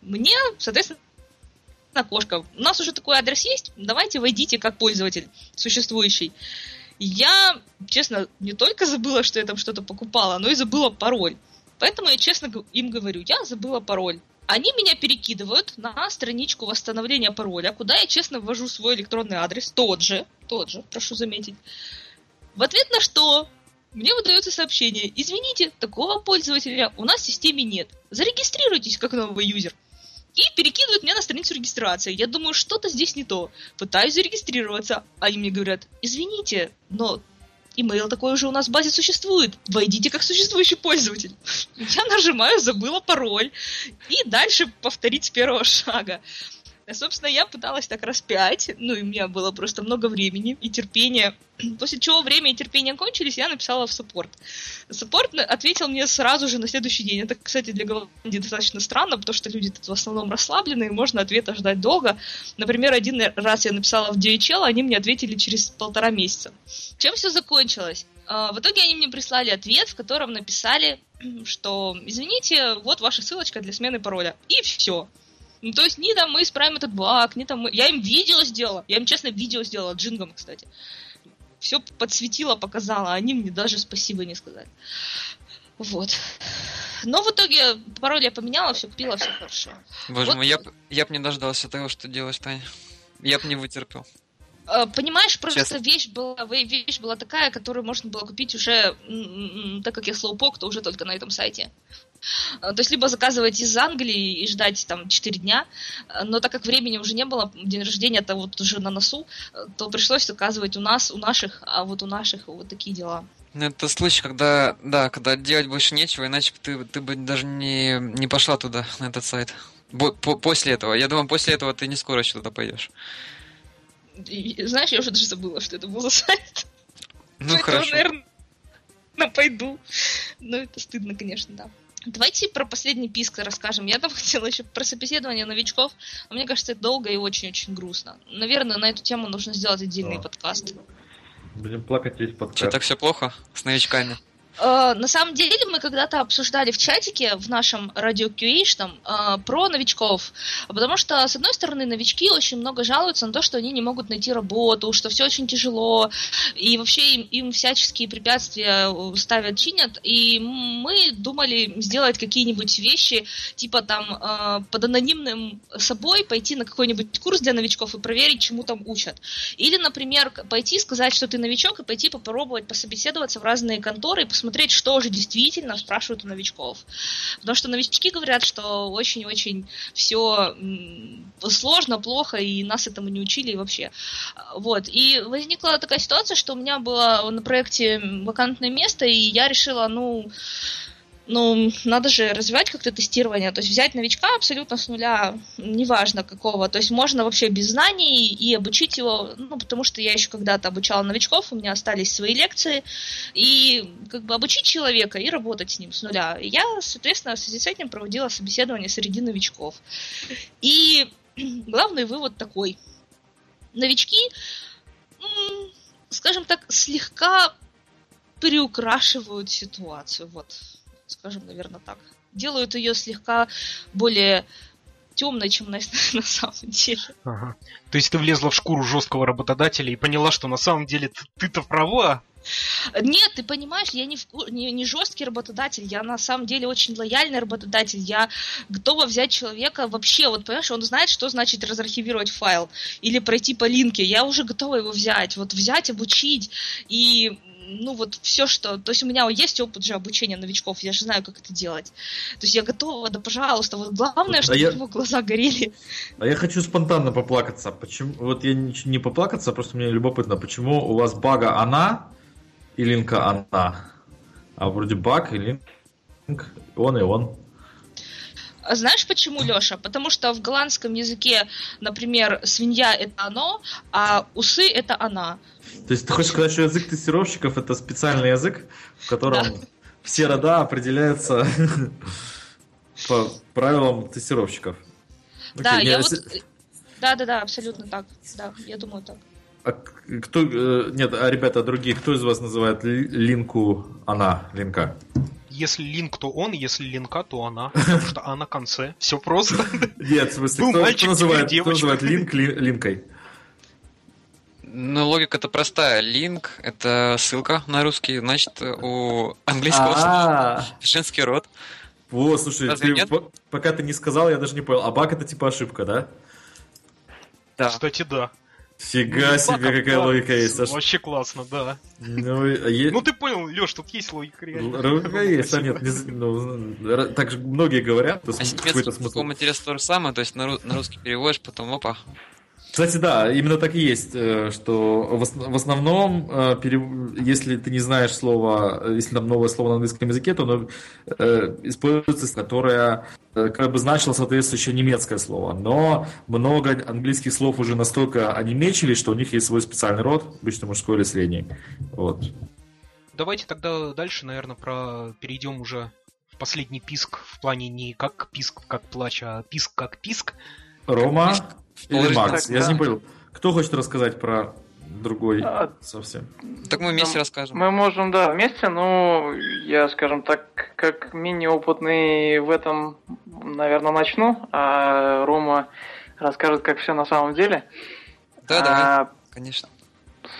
Мне, соответственно, окошко. У нас уже такой адрес есть, давайте войдите как пользователь существующий. Я, честно, не только забыла, что я там что-то покупала, но и забыла пароль. Поэтому я честно им говорю, я забыла пароль. Они меня перекидывают на страничку восстановления пароля, куда я, честно, ввожу свой электронный адрес, тот же, прошу заметить. В ответ на что мне выдается сообщение: извините, такого пользователя у нас в системе нет. Зарегистрируйтесь как новый юзер. И перекидывают меня на страницу регистрации. Я думаю, что-то здесь не то. Пытаюсь зарегистрироваться. Они мне говорят, извините, но имейл такой уже у нас в базе существует. Войдите как существующий пользователь. Я нажимаю, забыла пароль. И дальше повторить с первого шага. Собственно, я пыталась так раз 5. И у меня было просто много времени и терпения. После чего время и терпение кончились, я написала в саппорт. Саппорт ответил мне сразу же на следующий день. Это, кстати, для Голландии достаточно странно, потому что люди тут в основном расслаблены, и можно ответа ждать долго. Например, 1 раз я написала в DHL, они мне ответили через 1,5 месяца. Чем все закончилось? В итоге они мне прислали ответ, в котором написали, что извините, вот ваша ссылочка для смены пароля. И все. То есть ни там мы исправим этот баг, ни там мы... Я им видео сделала. Я им, честно, видео сделала. Джингом, кстати. Все подсветила, показала. Они мне даже спасибо не сказали. Вот. Но в итоге пароль я поменяла, все купила, все хорошо. Боже мой, я бы не дождался того, что делаешь, Таня. Я бы не вытерпел. Понимаешь, просто честно. Вещь была такая, которую можно было купить уже, так как я слоупок, то уже только на этом сайте. То есть либо заказывать из Англии и ждать там 4 дня, но так как времени уже не было, день рождения-то вот уже на носу, то пришлось заказывать у нас, у наших, а вот у наших вот такие дела. Это случай, когда делать больше нечего, иначе ты бы даже не пошла туда, на этот сайт. После этого. Я думаю, после этого ты не скоро сюда пойдешь. Знаешь, я уже даже забыла, что это был за сайт. Ну, хорошо. Тоже, наверное, пойду. Но это стыдно, конечно, да. Давайте про последний писк расскажем. Я там хотела еще про собеседование новичков. Но мне кажется, это долго и очень-очень грустно. Наверное, на эту тему нужно сделать отдельный подкаст. Будем плакать весь подкаст. Что, так все плохо с новичками? На самом деле мы когда-то обсуждали в чатике в нашем радио QA про новичков, потому что, с одной стороны, новички очень много жалуются на то, что они не могут найти работу, что все очень тяжело, и вообще им всяческие препятствия ставят, чинят, и мы думали сделать какие-нибудь вещи, типа там под анонимным собой пойти на какой-нибудь курс для новичков и проверить, чему там учат. Или, например, пойти сказать, что ты новичок, и пойти попробовать пособеседоваться в разные конторы и посмотреть, что же действительно спрашивают у новичков. Потому что новички говорят, что очень-очень все сложно, плохо, и нас этому не учили и вообще. Вот. И возникла такая ситуация, что у меня было на проекте вакантное место, и я решила, ну, надо же развивать как-то тестирование, то есть взять новичка абсолютно с нуля, неважно какого, то есть можно вообще без знаний и обучить его, ну, потому что я еще когда-то обучала новичков, у меня остались свои лекции, и как бы обучить человека и работать с ним с нуля. И я, соответственно, в связи с этим проводила собеседование среди новичков. И главный вывод такой. Новички, скажем так, слегка приукрашивают ситуацию, вот. Скажем, наверное, так. Делают ее слегка более темной, чем на самом деле. Ага. То есть ты влезла в шкуру жесткого работодателя и поняла, что на самом деле ты-то права? Нет, ты понимаешь, я не жесткий работодатель, я на самом деле очень лояльный работодатель, я готова взять человека вообще, вот понимаешь, он знает, что значит разархивировать файл или пройти по линке, я уже готова его взять, вот взять, обучить и... Ну вот все, что... То есть у меня есть опыт же обучения новичков, я же знаю, как это делать. То есть я готова, да пожалуйста. Вот главное, чтобы его глаза горели. А я хочу спонтанно поплакаться. Почему? Вот я не поплакаться, просто мне любопытно, почему у вас бага она и линка она? А вроде баг и линк, он и он. А знаешь почему, Леша? Потому что в голландском языке, например, свинья – это оно, а усы – это она. То есть ты хочешь сказать, что язык тестировщиков – это специальный язык, в котором все рода определяются по правилам тестировщиков? Да, я вот... Да, абсолютно так. Да, я думаю так. А кто... Нет, а ребята другие, кто из вас называет линку она, линка? Если линк, то он, если линка, то она. Потому что она в конце. Все просто. Нет, в смысле, кто называет линк линкой? Ну, логика-то простая. Линк — это ссылка на русский, значит, у английского женский род. О, слушай, пока ты не сказал, я даже не понял. А баг — это типа ошибка, да? Да. Кстати, да. Фига себе, какая логика есть. Вообще классно, да. Ну ты понял, Лёш, тут есть логика реально. Логика есть, а нет, так же многие говорят. А немецкий материал то же самое, то есть на русский переводишь, потом опа. Кстати, да, именно так и есть, что в основном, если ты не знаешь слово, если там новое слово на английском языке, то оно используется, которое как бы значило соответствующее немецкое слово. Но много английских слов уже настолько онемечились, что у них есть свой специальный род, обычно мужской или средний. Вот. Давайте тогда дальше, наверное, перейдем уже в последний писк, в плане не как писк, как плач, а писк, как писк. Рома... Или Макс, я же не понял. Кто хочет рассказать про другой совсем? Так мы вместе расскажем. Мы можем, да, вместе, но я, скажем так, как менее опытный в этом, наверное, начну, а Рома расскажет, как все на самом деле. Да, конечно.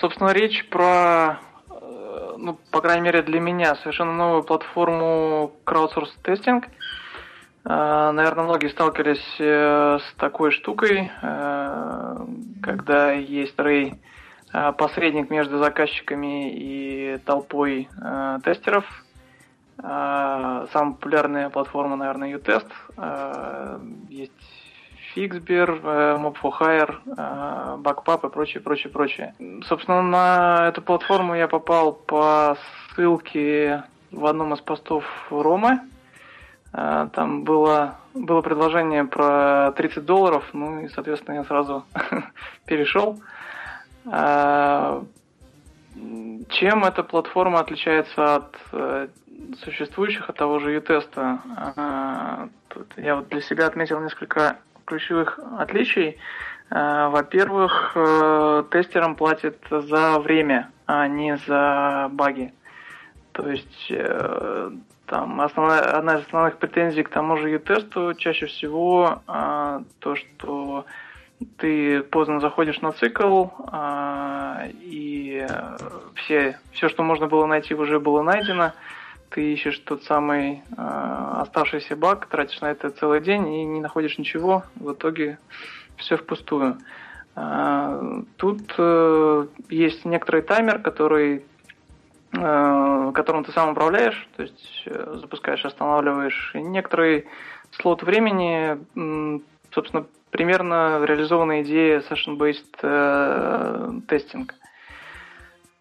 Собственно, речь про, ну, по крайней мере для меня, совершенно новую платформу краудсорс-тестинг. Наверное, многие сталкивались с такой штукой, когда есть RAI, посредник между заказчиками и толпой тестеров. Самая популярная платформа, наверное, uTest. Есть Fixbeer, Mob4Hire, Backpub и прочее. Собственно, на эту платформу я попал по ссылке в одном из постов Ромы. Там было было предложение про $30, ну и, соответственно, я сразу перешел. Чем эта платформа отличается от существующих, от того же uTest? Я вот для себя отметил несколько ключевых отличий. Во-первых, тестерам платят за время, а не за баги. То есть там одна из основных претензий к тому же uTest'у чаще всего то, что ты поздно заходишь на цикл, и все, что можно было найти, уже было найдено. Ты ищешь тот самый оставшийся баг, тратишь на это целый день и не находишь ничего. В итоге все впустую. Тут есть некоторый таймер, которым ты сам управляешь, то есть запускаешь, останавливаешь. И некоторый слот времени, собственно, примерно реализована идея session-based тестинга.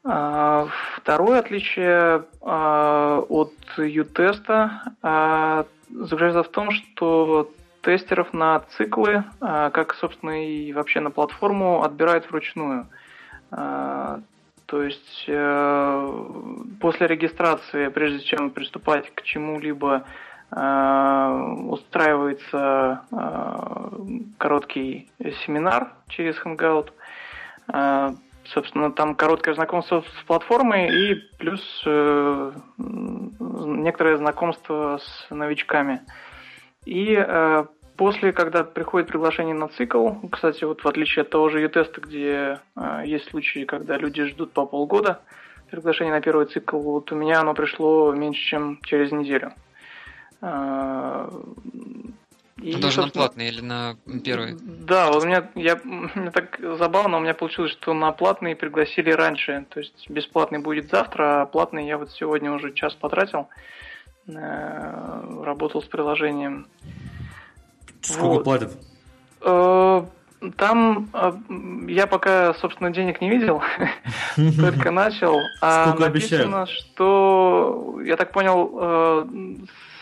Второе отличие от uTest заключается в том, что тестеров на циклы, как, собственно, и вообще на платформу, отбирают вручную. То есть после регистрации, прежде чем приступать к чему-либо, устраивается короткий семинар через Hangout. Собственно, там короткое знакомство с платформой и плюс некоторое знакомство с новичками. И после, когда приходит приглашение на цикл, кстати, вот в отличие от того же uTest, где есть случаи, когда люди ждут по полгода приглашение на первый цикл, вот у меня оно пришло меньше, чем через неделю. И даже на платный или на первый? Да, вот у меня так забавно, у меня получилось, что на платный пригласили раньше, то есть бесплатный будет завтра, а платный я вот сегодня уже час потратил, работал с приложением. Сколько платят? Там я пока, собственно, денег не видел, только начал. А написано, что, я так понял,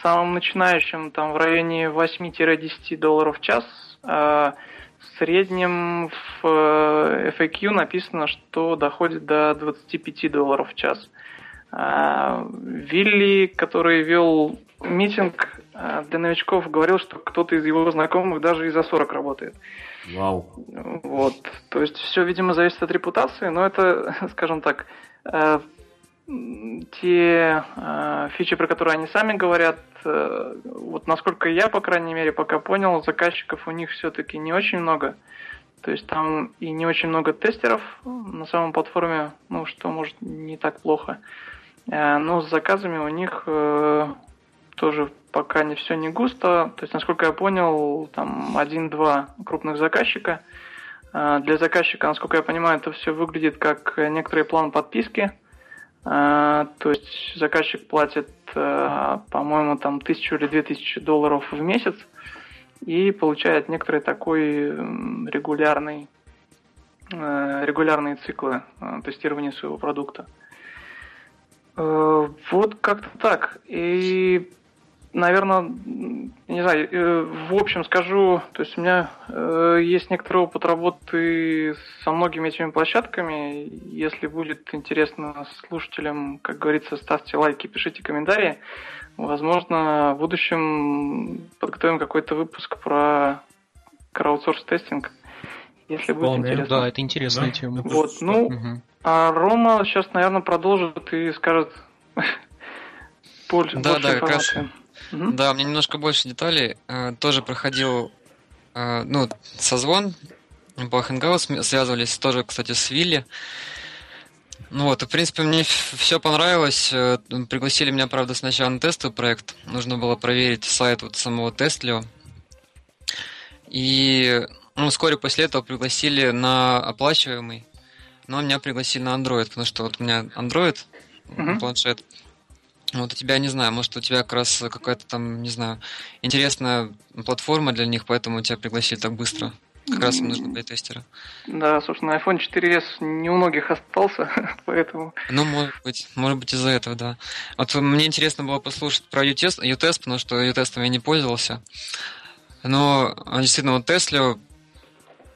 самым начинающим там в районе $8-10 в час. В среднем в FAQ написано, что доходит до $25 в час. Вилли, который вел митинг для новичков, говорил, что кто-то из его знакомых даже и за 40 работает. Вау. Вот. То есть все, видимо, зависит от репутации, но это, скажем так, те фичи, про которые они сами говорят, вот насколько я, по крайней мере, пока понял, заказчиков у них все-таки не очень много. То есть там и не очень много тестеров на самом платформе, ну, что, может, не так плохо. Но с заказами у них тоже пока не все не густо. То есть, насколько я понял, там 1-2 крупных заказчика. Для заказчика, насколько я понимаю, это все выглядит как некоторый план подписки. То есть заказчик платит, по-моему, там $1000 или $2000 в месяц и получает некоторые такой регулярные циклы тестирования своего продукта. Вот как-то так. И, наверное, не знаю, в общем скажу, то есть у меня есть некоторый опыт работы со многими этими площадками. Если будет интересно слушателям, как говорится, ставьте лайки, пишите комментарии. Возможно, в будущем подготовим какой-то выпуск про краудсорс-тестинг. Если будет интересно. Да, это интересная тема. Вот, ну, а Рома сейчас, наверное, продолжит и скажет больше информации. Да, у меня немножко больше деталей. Тоже проходил созвон по Hangouts, связывались тоже, кстати, с Вилли. Ну вот, в принципе, мне все понравилось. Пригласили меня, правда, сначала на тестовый проект. Нужно было проверить сайт вот самого Testlio. И вскоре после этого пригласили на оплачиваемый. Но меня пригласили на Android, потому что вот у меня Android планшет. Вот у тебя, не знаю, может, у тебя как раз какая-то там, не знаю, интересная платформа для них, поэтому тебя пригласили так быстро. Как раз им нужны были тестеры. Да, собственно, iPhone 4S не у многих остался, поэтому... Ну, может быть из-за этого, да. Вот мне интересно было послушать про uTest, потому что uTest я не пользовался. Но действительно, вот Testlio,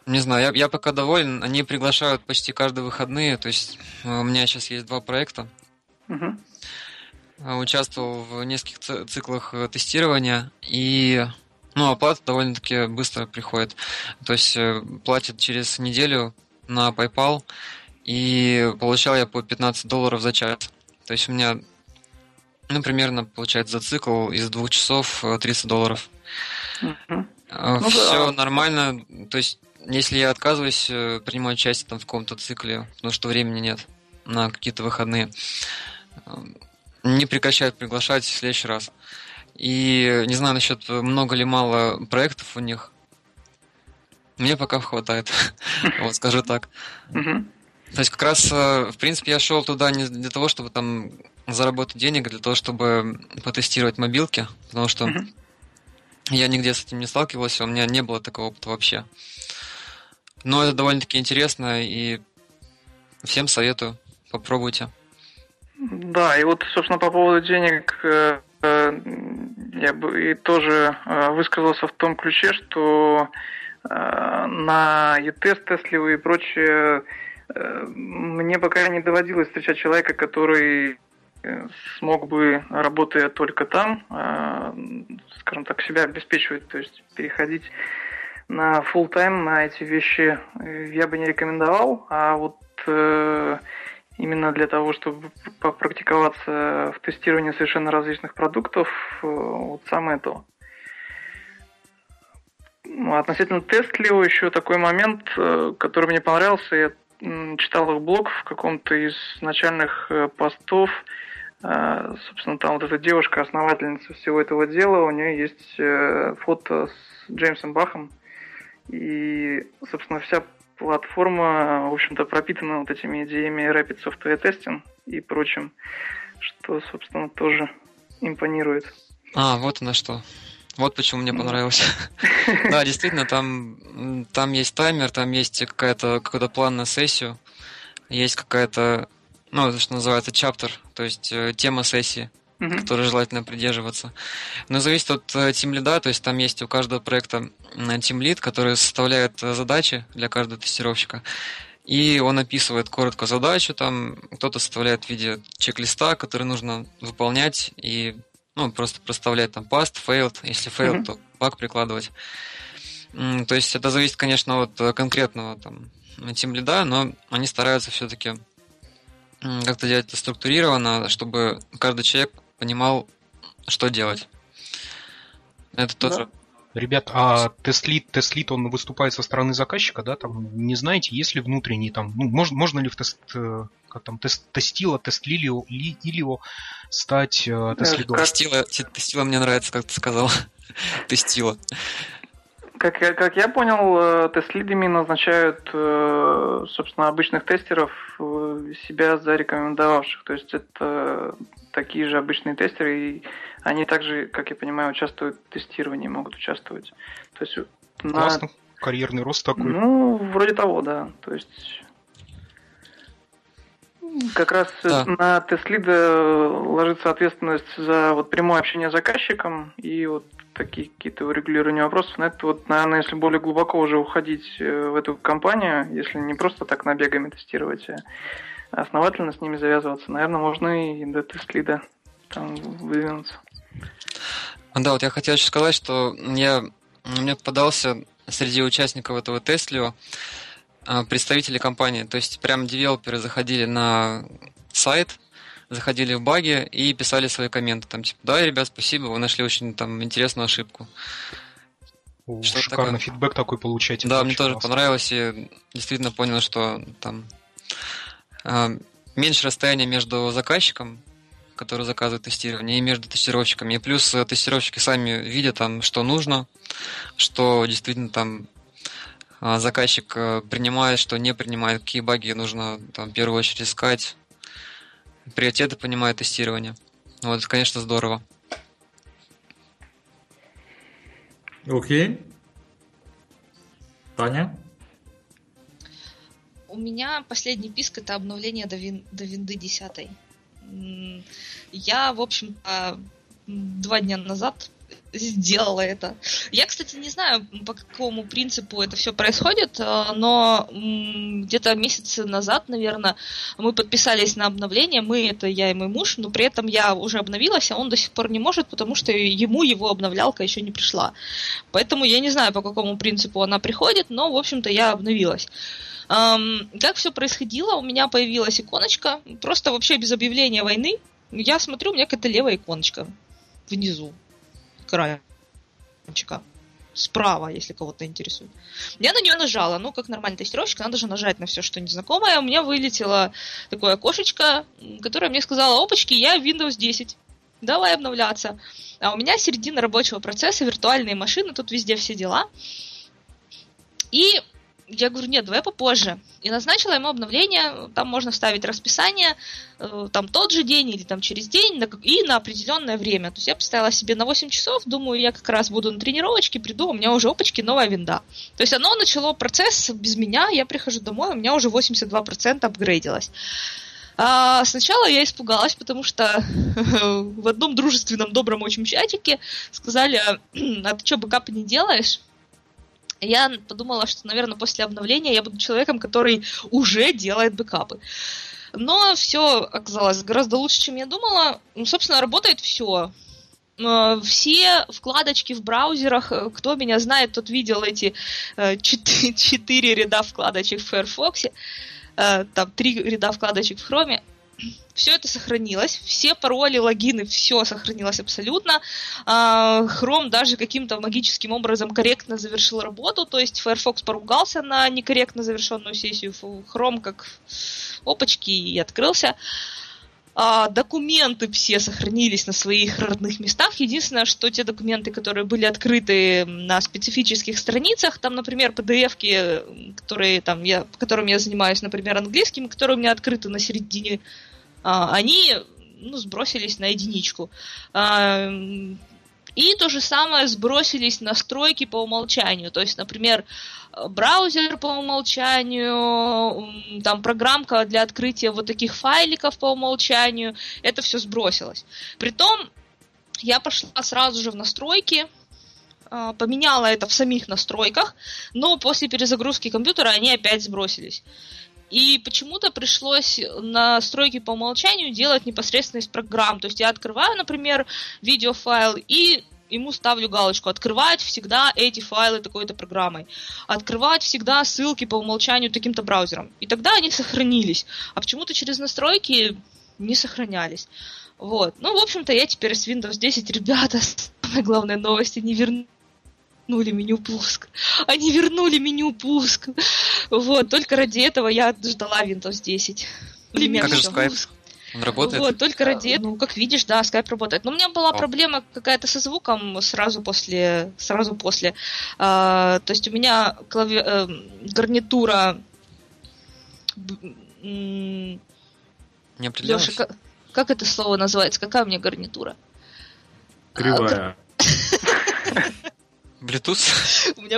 не знаю, я пока доволен. Они приглашают почти каждые выходные. То есть у меня сейчас есть 2 проекта. Угу. Участвовал в нескольких циклах тестирования. И оплата довольно-таки быстро приходит. То есть платят через неделю на PayPal. И получал я по $15 за час. То есть у меня, примерно, получается, за цикл из 2 часов $30. Угу. Все нормально. То есть, если я отказываюсь принимать участие там в каком-то цикле, потому что времени нет на какие-то выходные, не прекращают приглашать в следующий раз. И не знаю насчет много ли мало проектов у них. Мне пока хватает. Вот, скажу так. То есть как раз, в принципе, я шел туда не для того, чтобы там заработать денег, а для того, чтобы потестировать мобилки, потому что я нигде с этим не сталкивался, у меня не было такого опыта вообще. Но это довольно-таки интересно, и всем советую, попробуйте. Да, и вот, собственно, по поводу денег я бы и тоже высказался в том ключе, что на uTest, Testlio и прочее мне пока не доводилось встречать человека, который смог бы, работая только там, скажем так, себя обеспечивать, то есть переходить на фулл-тайм, на эти вещи я бы не рекомендовал, а вот именно для того, чтобы попрактиковаться в тестировании совершенно различных продуктов, вот самое то. Относительно Testlio еще такой момент, который мне понравился, я читал их блог в каком-то из начальных постов. Собственно, там вот эта девушка, основательница всего этого дела, у нее есть фото с Джеймсом Бахом. И, собственно, вся платформа, в общем-то, пропитана вот этими идеями Rapid Software Testing и прочим, что, собственно, тоже импонирует. А, вот она что. Вот почему мне понравилось. Да, действительно, там есть таймер, там есть какой-то план на сессию, есть какая-то, что называется, чаптер, то есть тема сессии, которой желательно придерживаться. Но зависит от тимлида, то есть там есть у каждого проекта тимлид, который составляет задачи для каждого тестировщика. И он описывает коротко задачу, там кто-то составляет в виде чек-листа, который нужно выполнять, и просто проставлять там past, failed. Если failed, то баг прикладывать. То есть это зависит, конечно, от конкретного там тимлида, но они стараются все-таки как-то делать это структурированно, чтобы каждый человек понимал, что делать. Это тоже. Ребят, а TestLead, он выступает со стороны заказчика, да? Там, не знаете, есть ли внутренний там, можно ли в Testlio стать TestLead? Тестило мне нравится, как ты сказал. Тестило. Как я понял, TestLead-ами назначают, собственно, обычных тестеров, себя зарекомендовавших. То есть это такие же обычные тестеры, и они также, как я понимаю, участвуют в тестировании, могут участвовать. То есть классно, карьерный рост такой. Вроде того, да. То есть как раз на TestLead ложится ответственность за вот прямое общение с заказчиком и вот такие какие-то урегулирования вопросов. Но это вот, наверное, если более глубоко уже уходить в эту компанию, если не просто так набегами тестировать, а основательно с ними завязываться, наверное, можно и до TestLead там выдвинуться. Да, вот я хотел еще сказать, что мне попадался среди участников этого Testlio представители компании, то есть прям девелоперы заходили на сайт, заходили в баги и писали свои комменты, там типа, да, ребят, спасибо, вы нашли очень там интересную ошибку. Что шикарно, такое? Фидбэк такой получаете. Да, мне тоже понравилось, и действительно понял, что там меньше расстояния между заказчиком, который заказывает тестирование, и между тестировщиками, и плюс тестировщики сами видят там, что нужно, что действительно там заказчик принимает, что не принимает, какие баги нужно там в первую очередь искать. Приоритеты понимает тестирование. Вот, это, конечно, здорово. Окей. Таня? У меня последний писк – это обновление до винды 10. Я, в общем-то, 2 дня назад сделала это. Я, кстати, не знаю, по какому принципу это все происходит, но где-то месяц назад, наверное, мы подписались на обновление, мы, это я и мой муж, но при этом я уже обновилась, а он до сих пор не может, потому что ему его обновлялка еще не пришла. Поэтому я не знаю, по какому принципу она приходит, но, в общем-то, я обновилась. Как все происходило, у меня появилась иконочка, просто вообще без объявления войны. Я смотрю, у меня какая-то левая иконочка внизу, экранчика, справа, если кого-то интересует. Я на нее нажала, ну, как нормальный тестировщик, надо же нажать на все, что незнакомое. У меня вылетело такое окошечко, которое мне сказало: опачки, я в Windows 10, давай обновляться. А у меня середина рабочего процесса, виртуальные машины, тут везде все дела. И... я говорю: нет, давай попозже. И назначила ему обновление, там можно вставить расписание, там тот же день или там через день, и на определенное время. То есть я поставила себе на 8 часов, думаю, я как раз буду на тренировочке, приду, у меня уже, опачки, новая винда. То есть оно начало процесс без меня, я прихожу домой, у меня уже 82% апгрейдилось. А сначала я испугалась, потому что в одном дружественном, добром очень чатике сказали: а ты что, бэкапы не делаешь? Я подумала, что, наверное, после обновления я буду человеком, который уже делает бэкапы. Но все оказалось гораздо лучше, чем я думала. Ну, собственно, работает все. Все вкладочки в браузерах, кто меня знает, тот видел эти 4 ряда вкладочек в Firefox, там 3 ряда вкладочек в Chrome. Все это сохранилось, все пароли, логины, все сохранилось абсолютно. Chrome даже каким-то магическим образом корректно завершил работу, то есть Firefox поругался на некорректно завершенную сессию, Chrome как опачки и открылся. Документы все сохранились на своих родных местах. Единственное, что те документы, которые были открыты на специфических страницах, там, например, PDF-ки, которые, там, по которым я занимаюсь, например, английским, которые у меня открыты на середине, они, ну, сбросились на единичку. И то же самое сбросились настройки по умолчанию. То есть, например, браузер по умолчанию, там программка для открытия вот таких файликов по умолчанию, это все сбросилось. Притом я пошла сразу же в настройки, поменяла это в самих настройках, но после перезагрузки компьютера они опять сбросились. И почему-то пришлось настройки по умолчанию делать непосредственно из программ. То есть я открываю, например, видеофайл и ему ставлю галочку «Открывать всегда эти файлы такой-то программой», «Открывать всегда ссылки по умолчанию таким-то браузером». И тогда они сохранились. А почему-то через настройки не сохранялись. Вот. Ну, в общем-то, я теперь с Windows 10, ребята, самая главная новость, не вернулась. Меню пуск. Они вернули меню пуск. Вот, только ради этого я ждала Windows 10. Как же Skype? Он работает? Вот, только ради этого. Ну, как видишь, да, Skype работает. Но у меня была проблема какая-то со звуком сразу после. То есть у меня гарнитура... Не определилась? Леша, как это слово называется? Какая у меня гарнитура? Кривая. Bluetooth? У меня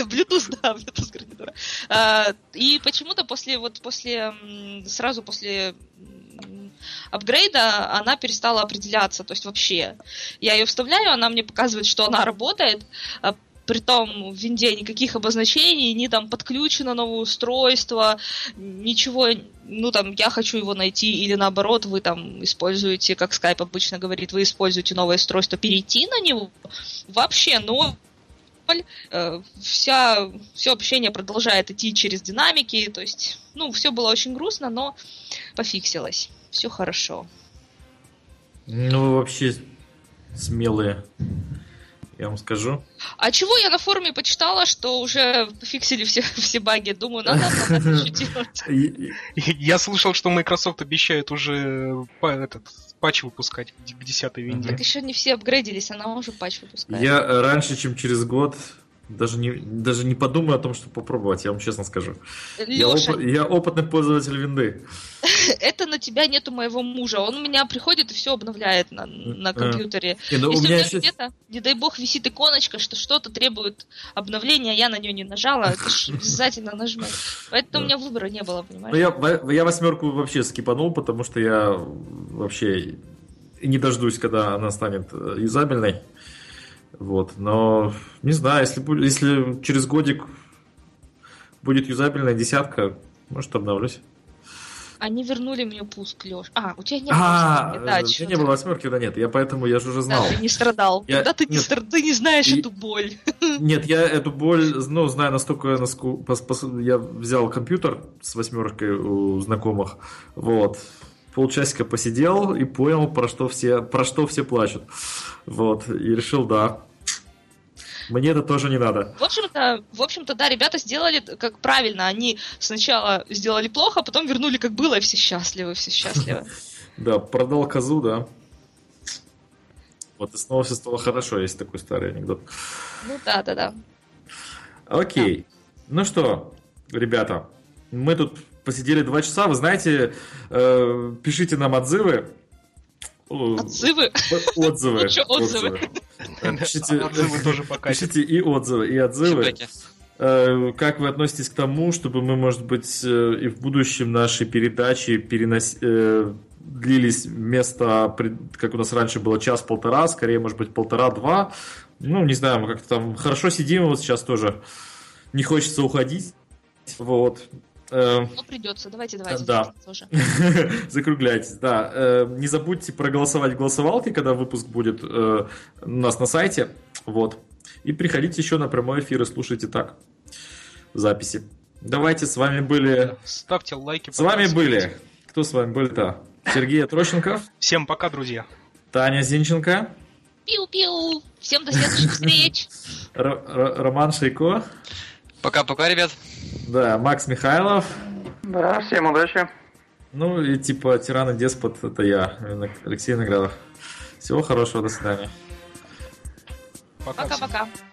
Bluetooth, да, Bluetooth гарнитура. И почему-то сразу после апгрейда она перестала определяться, то есть вообще. Я ее вставляю, она мне показывает, что она работает, притом в винде никаких обозначений, ни там подключено новое устройство, ничего, ну там я хочу его найти, или наоборот, вы там используете, как Skype обычно говорит, вы используете новое устройство, перейти на него, вообще, ну... Все общение продолжает идти через динамики, то есть, ну, все было очень грустно, но пофиксилось, все хорошо. Ну, вообще смелые, я вам скажу. А чего я на форуме почитала, что уже фиксили все баги, думаю, надо еще делать. Я слышал, что Microsoft обещает уже патч выпускать к 10-й винде. Так еще не все апгрейдились, она уже патч выпускает. Я раньше, чем через год, даже не подумаю о том, чтобы попробовать, я вам честно скажу. Леша, я опытный пользователь винды. Это на тебя нету моего мужа. Он у меня приходит и все обновляет на компьютере. Если у меня где-то, не дай бог, висит иконочка, что что-то требует обновления, я на нее не нажала, это ж обязательно нажму. Поэтому у меня выбора не было, понимаешь? Ну, я 8 вообще скипанул, потому что я вообще не дождусь, когда она станет юзабельной. Вот. Но не знаю, если через годик будет юзабельная десятка, может, обновлюсь. Они вернули мне пуск, Леш. У тебя не было восьмерки, да? У меня не было восьмерки, да, нет. Я поэтому, я же уже знал. Да, ты не страдал. Да, ты не знаешь эту боль. Нет, я эту боль, знаю настолько, насколько... Я взял компьютер с восьмеркой у знакомых, вот. Полчасика посидел и понял, про что все плачут. Вот. И решил, да. Мне это тоже не надо. В общем-то, да, ребята сделали как правильно. Они сначала сделали плохо, потом вернули как было, и все счастливы, все счастливы. Да, продал козу, да. Вот, и снова все стало хорошо, есть такой старый анекдот. Да. Окей. Ну что, ребята, мы тут посидели 2 часа. Вы знаете, пишите нам отзывы. Отзывы. Лучше отзывы. Пишите и отзывы, и отзывы. Как вы относитесь к тому, чтобы мы, может быть, и в будущем наши передачи длились вместо, как у нас раньше было, час-полтора, скорее, может быть, полтора-два. Не знаю, мы как-то там хорошо сидим, вот сейчас тоже не хочется уходить. Вот. Ну, придется, давайте. Да. Закругляйтесь, да. Не забудьте проголосовать в голосовалке, когда выпуск будет у нас на сайте. Вот. И приходите еще на прямой эфир и слушайте так записи. Давайте, с вами были... Ставьте лайки. С вами были... Кто с вами был-то? Сергей Отрощенков. Всем пока, друзья. Таня Зинченко. Пиу-пиу. Всем до следующих встреч. Роман Шейко. Пока-пока, ребят. Да, Макс Михайлов. Да, всем удачи. И тиран и деспот, это я, Алексей Виноградов. Всего хорошего, до свидания. Пока-пока.